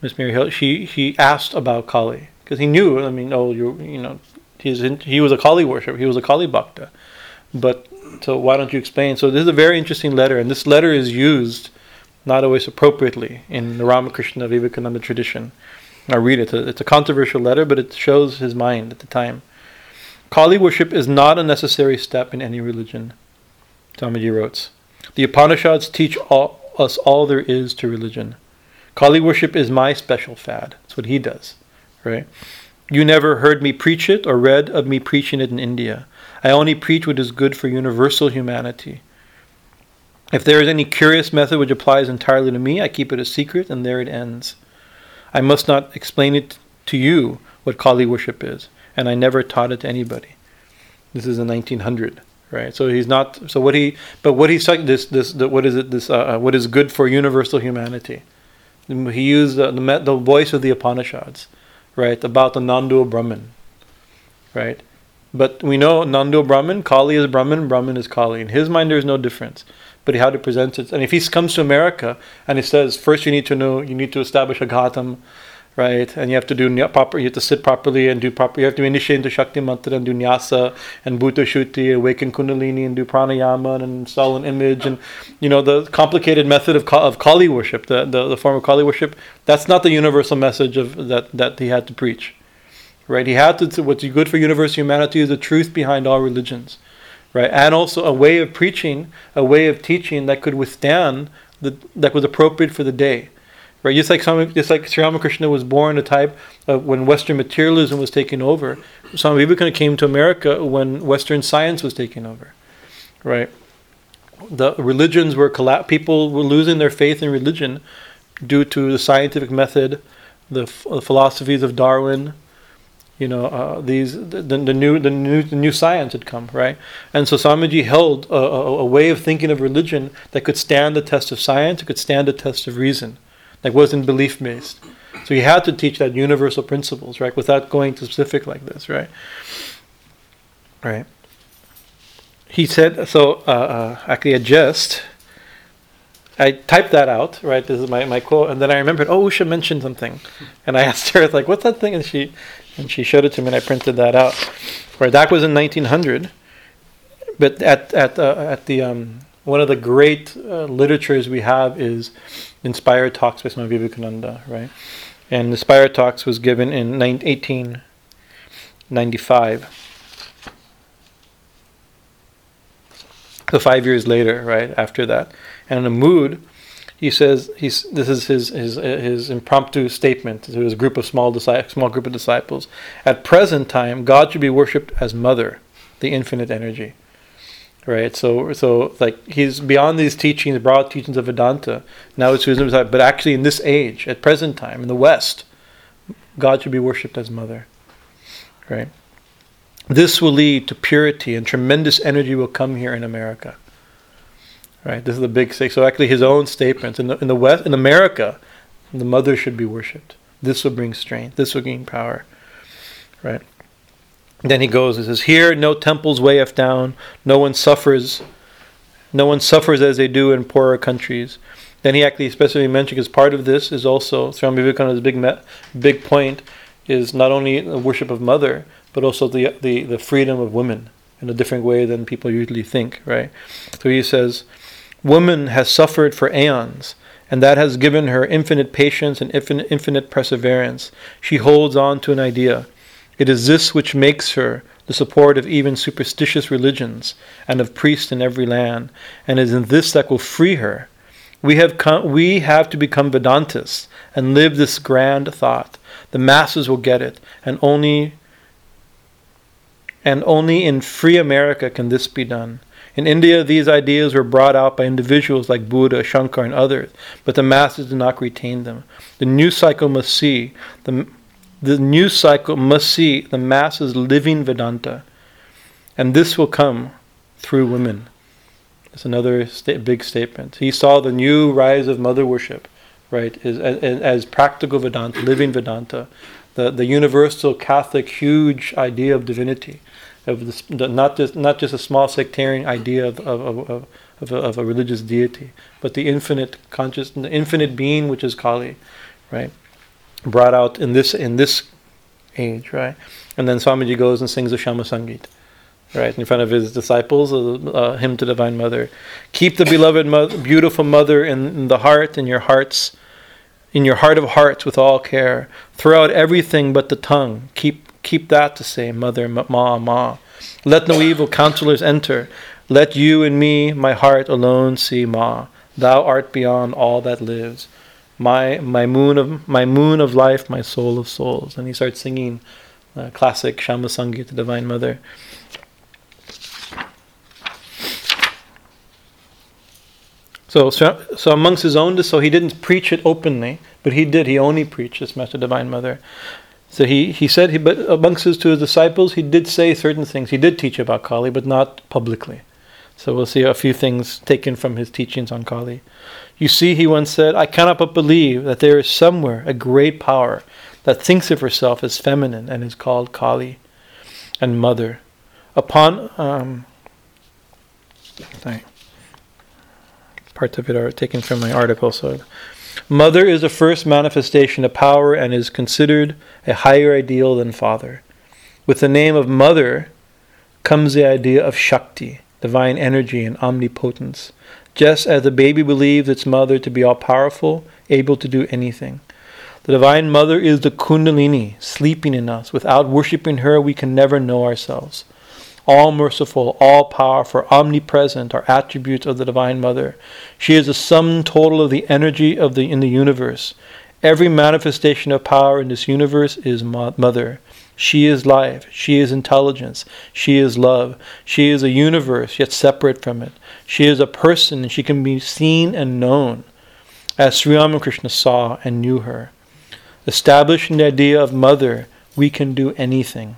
Miss Mary Hale, she asked about Kali because he knew. I mean, he was a Kali worshiper. He was a Kali bhakta. But so why don't you explain? So this is a very interesting letter, and this letter is used, not always appropriately, in the Ramakrishna Vivekananda tradition. Now read it. It's a controversial letter, but it shows his mind at the time. Kali worship is not a necessary step in any religion, Swamiji wrote. The Upanishads teach us all there is to religion. Kali worship is my special fad. That's what he does, right? You never heard me preach it or read of me preaching it in India. I only preach what is good for universal humanity. If there is any curious method which applies entirely to me, I keep it a secret, and there it ends. I must not explain it to you what Kali worship is, and I never taught it to anybody. This is in 1900, right? So he's not. So what is good for universal humanity? He used the voice of the Upanishads, right, about the non-dual Brahman, right? But we know non-dual Brahman. Kali is Brahman. Brahman is Kali. In his mind, there is no difference. But how to present it. And if he comes to America and he says, first you need to establish a ghatam, right? And you have to sit properly and do proper. You have to initiate into Shakti Mantra and do Nyasa and Bhuta Shuti, awaken Kundalini and do Pranayama and install an image. And, you know, the complicated method of Kali worship, the form of Kali worship, that's not the universal message that he had to preach, right? He had to, what's good for universal humanity is the truth behind all religions. Right, and also a way of preaching, a way of teaching that could withstand, that was appropriate for the day, right? Just like Sri Ramakrishna was born a type of when Western materialism was taking over. Swami Vivekananda came to America when Western science was taking over, right? The religions were people were losing their faith in religion due to the scientific method, the philosophies of Darwin. You know, the new science had come, right? And so Swamiji held a way of thinking of religion that could stand the test of science, it could stand the test of reason, that wasn't belief based. So he had to teach that universal principles, right, without going to specific like this, right? Right. He said so. Actually, I typed that out, right? This is my quote, and then I remembered. Oh, Usha mentioned something, and I asked her, like, "What's that thing?" And she showed it to me, and I printed that out. Right, that was in 1900, but at the one of the great literatures we have is Inspired Talks by Swami Vivekananda, right? And Inspired Talks was given in 1895. So 5 years later, right after that, and in a mood, he says this is his impromptu statement to his group of small group of disciples. At present time, God should be worshipped as Mother, the infinite energy, right? So like he's beyond these teachings, broad teachings of Vedanta. Now it's his side, but actually in this age, at present time in the West, God should be worshipped as Mother, right? This will lead to purity, and tremendous energy will come here in America. Right? This is the big thing. So actually his own statements, in the West, in America, the mother should be worshipped. This will bring strength. This will gain power. Right? Then he goes and says, here no temples weigh us down. No one suffers. No one suffers as they do in poorer countries. Then he actually specifically mentioned, because part of this is also, Swami Vivekananda's big point is not only the worship of mother, but also the freedom of women in a different way than people usually think, right? So he says, woman has suffered for aeons, and that has given her infinite patience and infinite perseverance. She holds on to an idea. It is this which makes her the support of even superstitious religions and of priests in every land, and it is in this that will free her. We have to become Vedantists and live this grand thought. The masses will get it, and only in free America can this be done. In India, these ideas were brought out by individuals like Buddha, Shankar, and others, but the masses did not retain them. The news cycle must see the masses living Vedanta, and this will come through women. That's another big statement. He saw the new rise of mother worship, right, as practical Vedanta, living Vedanta, the universal Catholic huge idea of divinity, of this, not just a small sectarian idea of a religious deity, but the infinite consciousness, the infinite being, which is Kali, right, brought out in this age, right. And then Swamiji goes and sings the Shama Sangeet, right, in front of his disciples, a hymn to Divine Mother. Keep the beloved beautiful mother in the heart, in your heart of hearts, with all care. Throw out everything but the tongue. Keep that to say, mother, ma, ma. Let no evil counselors enter. Let you and me, my heart alone, see, ma. Thou art beyond all that lives. My moon of life, my soul of souls. And he starts singing classic Shama Sangeet to Divine Mother. So amongst his own, so he didn't preach it openly, but he did. He only preached this message to Divine Mother. So he said, but amongst his disciples, he did say certain things. He did teach about Kali, but not publicly. So we'll see a few things taken from his teachings on Kali. You see, he once said, I cannot but believe that there is somewhere a great power that thinks of herself as feminine and is called Kali and Mother. Parts of it are taken from my article. So, Mother is the first manifestation of power and is considered a higher ideal than Father. With the name of Mother comes the idea of Shakti, divine energy and omnipotence. Just as the baby believes its mother to be all-powerful, able to do anything. The Divine Mother is the Kundalini, sleeping in us. Without worshipping her, we can never know ourselves. All-merciful, all-powerful, omnipresent are attributes of the Divine Mother. She is the sum total of the energy in the universe. Every manifestation of power in this universe is Mother. She is life. She is intelligence. She is love. She is a universe, yet separate from it. She is a person, and she can be seen and known, as Sri Ramakrishna saw and knew her. Establishing the idea of Mother, we can do anything.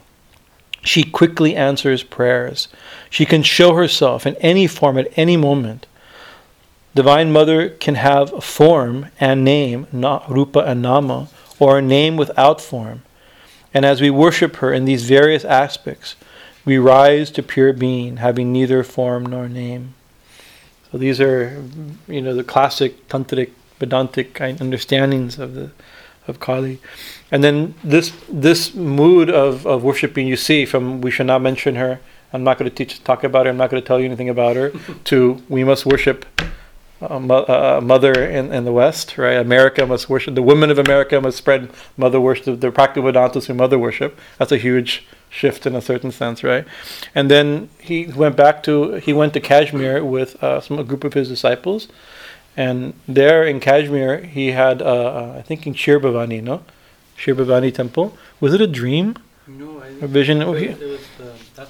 She quickly answers prayers. She can show herself in any form at any moment. Divine Mother can have a form and name, rupa and nama, or a name without form. And as we worship her in these various aspects, we rise to pure being, having neither form nor name. So these are, the classic tantric, Vedantic understandings of Kali. And then this mood of worshipping, you see, from we shall not mention her, I'm not going to talk about her, I'm not going to tell you anything about her, to we must worship Mother in the West, right? America must worship, the women of America must spread mother worship, the practical Vedantas through mother worship. That's a huge shift in a certain sense, right? And then he went to Kashmir with a group of his disciples. And there in Kashmir, he had, I think in Kshir Bhavani, no? Kshir Bhavani temple. Was it a dream? No, I think a vision? That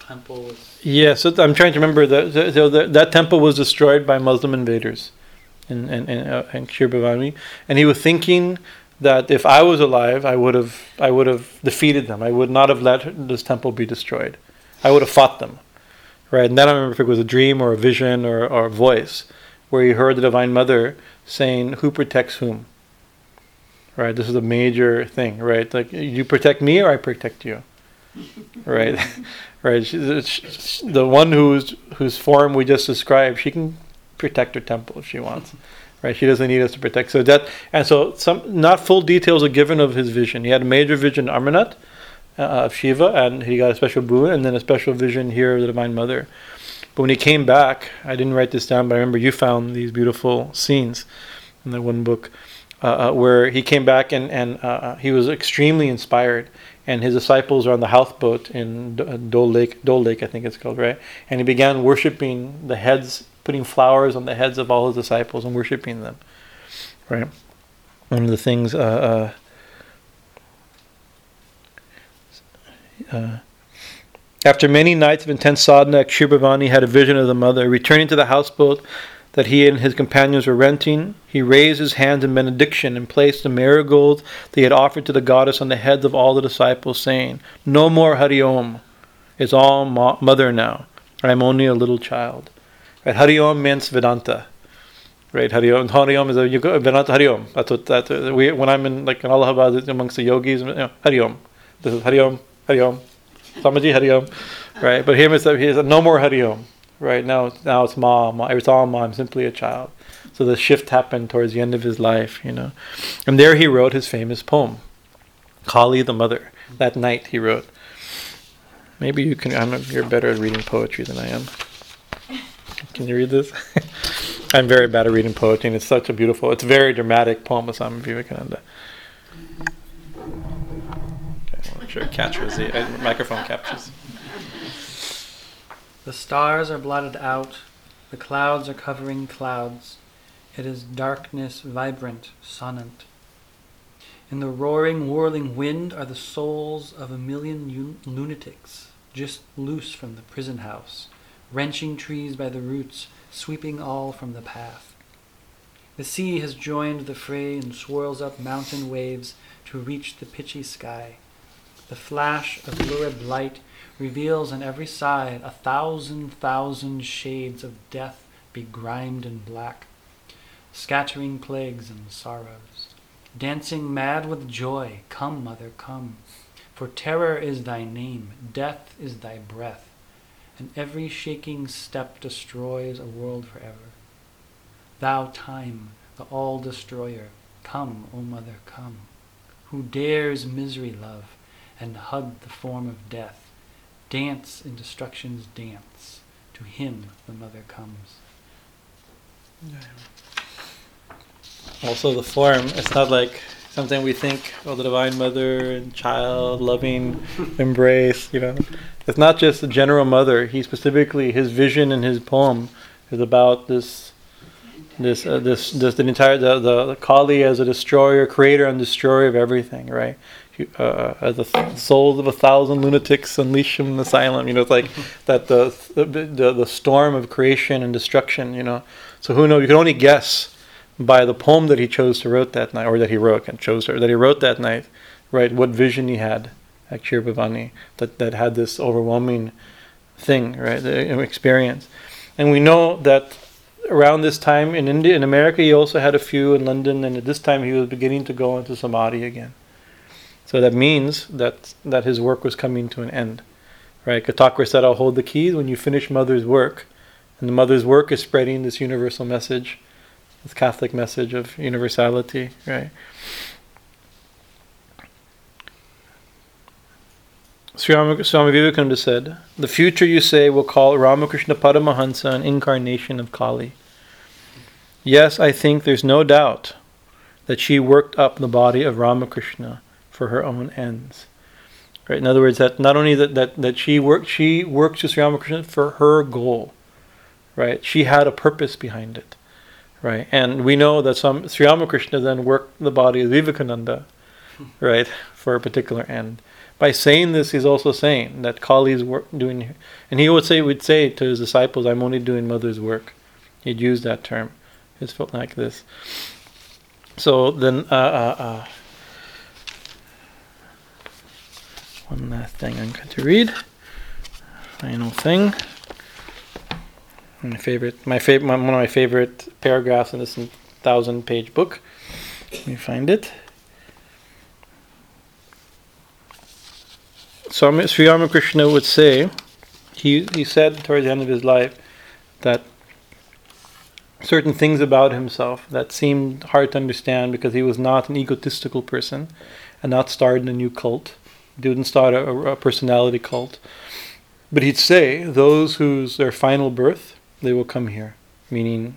temple was... Yeah, so I'm trying to remember. That temple was destroyed by Muslim invaders in Kshir Bhavani. And he was thinking that if I was alive, I would have defeated them. I would not have let this temple be destroyed. I would have fought them, right? And then I remember if it was a dream or a vision or a voice, where he heard the Divine Mother saying, "Who protects whom?" Right? This is a major thing, right? Like, you protect me or I protect you, right? Right? The one whose form we just described, she can protect her temple if she wants. Right, she doesn't need us to protect. So some not full details are given of his vision. He had a major vision, Amarnath, of Shiva, and he got a special boon, and then a special vision here of the Divine Mother. But when he came back, I didn't write this down, but I remember you found these beautiful scenes in that one book where he came back and he was extremely inspired. And his disciples are on the houseboat in Dole Lake, I think it's called, right? And he began worshiping the heads, putting flowers on the heads of all his disciples and worshiping them, right? One of the things, after many nights of intense sadhana, Kshir Bhavani had a vision of the mother. Returning to the houseboat that he and his companions were renting, he raised his hands in benediction and placed the marigold that he had offered to the goddess on the heads of all the disciples, saying, "No more Hari Om. It's all mother now. I'm only a little child." Right, Hari Om means Vedanta, right? Hari Om is Vedanta Hari Om. That's when I'm in Allahabad amongst the yogis, Hari Om. This is Hari Om, Hari Om, Samadhi Hari Om, right? But here he said, no more Hari Om, right? Now it's Ma. It's all Ma. I'm simply a child. So the shift happened towards the end of his life, you know. And there he wrote his famous poem, Kali the Mother. That night he wrote. Maybe you can. I don't know if you're better at reading poetry than I am. Can you read this? I'm very bad at reading poetry, and it's such a beautiful, it's a very dramatic poem of Swami Vivekananda. Okay, I'm not sure it captures the microphone captures. The stars are blotted out, the clouds are covering clouds. It is darkness vibrant, sonant. In the roaring, whirling wind are the souls of a million lunatics, just loose from the prison house, wrenching trees by the roots, sweeping all from the path. The sea has joined the fray and swirls up mountain waves to reach the pitchy sky. The flash of lurid light reveals on every side 1,000,000 shades of death begrimed and black, scattering plagues and sorrows. Dancing mad with joy, come, mother, come. For terror is thy name, death is thy breath. And every shaking step destroys a world forever. Thou time, the all-destroyer, come, O mother, come. Who dares misery love, and hug the form of death, dance in destruction's dance, to him the mother comes. Also the form, it's not like something we think, oh, the Divine Mother and child, loving, embrace, you know. It's not just the general mother. He specifically, his vision in his poem is about the Kali as a destroyer, creator and destroyer of everything, right? As the souls of 1,000 lunatics unleash him in the asylum, you know, it's like that the storm of creation and destruction, you know. So who knows? You can only guess by the poem that he chose to wrote that night, or that he wrote and chose to, that he wrote that night, right? What vision he had at Kshir Bhavani that had this overwhelming thing, right? The experience. And we know that around this time in India, in America, he also had a few in London, and at this time he was beginning to go into Samadhi again. So that means that his work was coming to an end, right? Kathakur said, I'll hold the keys when you finish Mother's work, and the Mother's work is spreading this universal message, this Catholic message of universality, right? Swami Vivekananda said, the future, you say, will call Ramakrishna Paramahansa an incarnation of Kali. Yes, I think there's no doubt that she worked up the body of Ramakrishna for her own ends. Right? In other words, that not only that she worked to Sri Ramakrishna for her goal, right? She had a purpose behind it. Right, and we know that Sri Ramakrishna then worked the body of Vivekananda, right, for a particular end. By saying this, he's also saying that Kali's work doing, and he would say to his disciples, "I'm only doing Mother's work." He'd use that term. It's felt like this. So then, one last thing I'm going to read. Final thing. One of my favorite paragraphs in this 1,000-page book. Let me find it. So Sri Ramakrishna would say, he said towards the end of his life that certain things about himself that seemed hard to understand because he was not an egotistical person and not started a new cult. He didn't start a personality cult. But he'd say, those whose their final birth, they will come here, meaning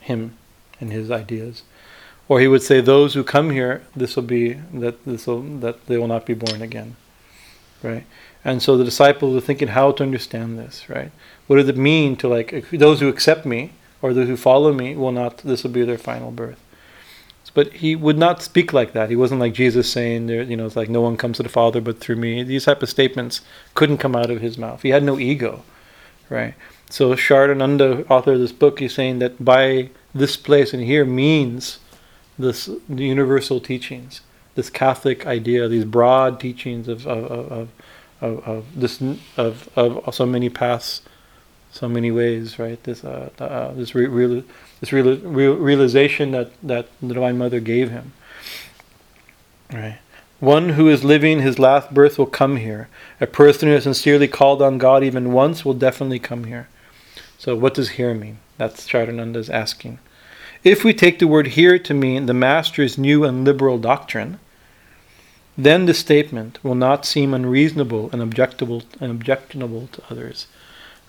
him and his ideas. Or he would say, those who come here, they will not be born again, right? And so the disciples were thinking how to understand this, right? What does it mean to those who accept me or those who follow me this will be their final birth? But he would not speak like that. He wasn't like Jesus saying, it's like no one comes to the Father but through me. These type of statements couldn't come out of his mouth. He had no ego, right? So Sharananda, author of this book, he's saying that by this place and here means the universal teachings, this Catholic idea, these broad teachings of so many paths, so many ways, right? This realization that the Divine Mother gave him, right? One who is living his last birth will come here. A person who has sincerely called on God even once will definitely come here. So what does here mean? That's Charananda's asking. If we take the word here to mean the Master's new and liberal doctrine, then the statement will not seem unreasonable and objectionable to others.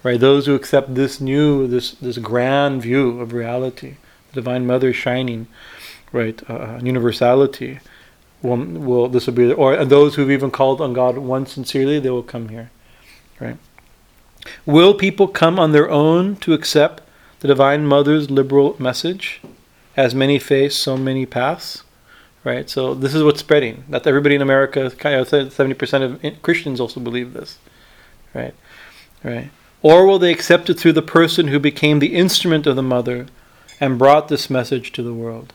Right? Those who accept this new, this grand view of reality, the Divine Mother shining, right, universality, those who've even called on God once sincerely, they will come here, right? Will people come on their own to accept the Divine Mother's liberal message? As many face, so many pass, right? So this is what's spreading. That everybody in America, 70% of Christians also believe this, right? Right. Or will they accept it through the person who became the instrument of the Mother and brought this message to the world?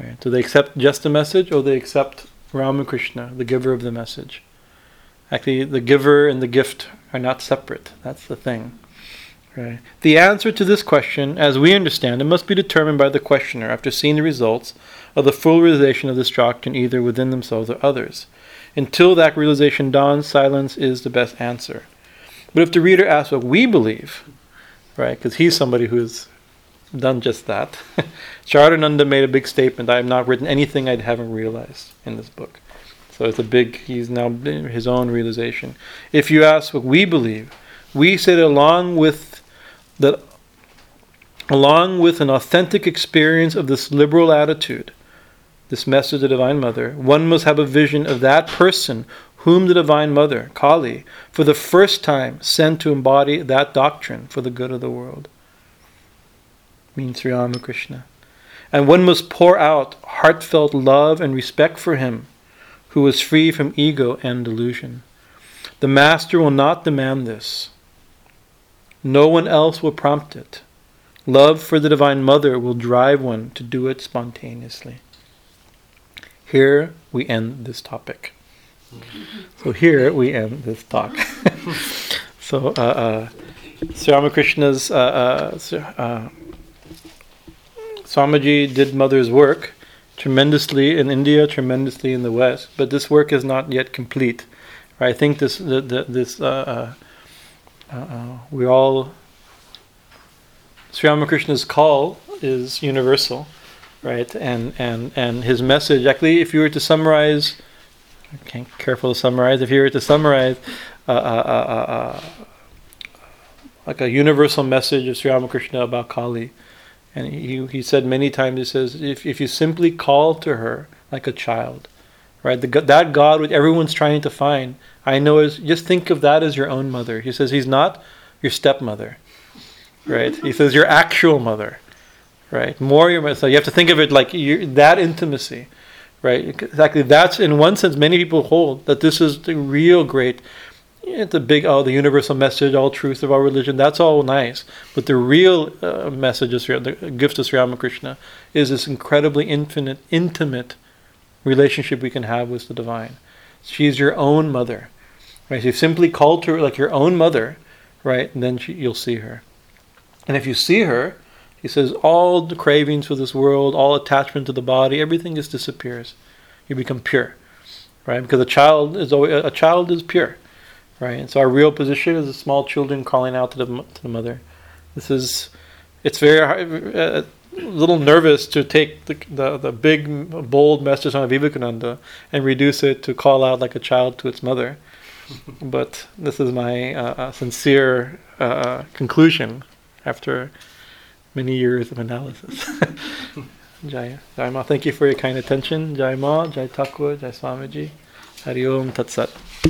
Right. Do they accept just the message, or they accept Ramakrishna, the giver of the message? Actually, the giver and the gift are not separate. That's the thing. Right. The answer to this question, as we understand it, must be determined by the questioner after seeing the results of the full realization of this doctrine either within themselves or others. Until that realization dawns, silence is the best answer. But if the reader asks what we believe, right, because he's somebody who's done just that. Charananda made a big statement. I have not written anything I haven't realized in this book. So it's he's now his own realization. If you ask what we believe, we say that along with an authentic experience of this liberal attitude, this message of the Divine Mother, one must have a vision of that person whom the Divine Mother, Kali, for the first time sent to embody that doctrine for the good of the world. Means Sri Ramakrishna. And one must pour out heartfelt love and respect for him who is free from ego and delusion. The Master will not demand this. No one else will prompt it. Love for the Divine Mother will drive one to do it spontaneously. Here we end this topic. So here we end this talk. So Sri Ramakrishna's Swamiji did Mother's work tremendously in India, tremendously in the West, but this work is not yet complete. I think we all, Sri Ramakrishna's call is universal, right? And his message, actually, if you were to summarize like a universal message of Sri Ramakrishna about Kali, and he said many times, he says, if you simply call to her like a child, right, that God which everyone's trying to find, I know is, just think of that as your own mother. He says he's not your stepmother, right? He says your actual mother, right? More your mother. So you have to think of it like that intimacy. Right, exactly. That's, in one sense, many people hold that this is the real great, the universal message, all truth of all religion. That's all nice, but the real message of the gift of Sri Ramakrishna is this incredibly intimate relationship we can have with the Divine. She's your own mother, Right? So you've simply called to her like your own mother, right? And then you'll see her. And if you see her, he says, all the cravings for this world, all attachment to the body, everything just disappears. You become pure, right? Because a child is pure, right? And so our real position is the small children calling out to the mother. It's very hard, a little nervous to take the big, bold message on Vivekananda and reduce it to call out like a child to its mother. But this is my sincere conclusion after many years of analysis. Jaya. Jai Ma. Thank you for your kind attention. Jai Ma, Jai Thakur, Jai Swamiji. Hari Om Tat Sat.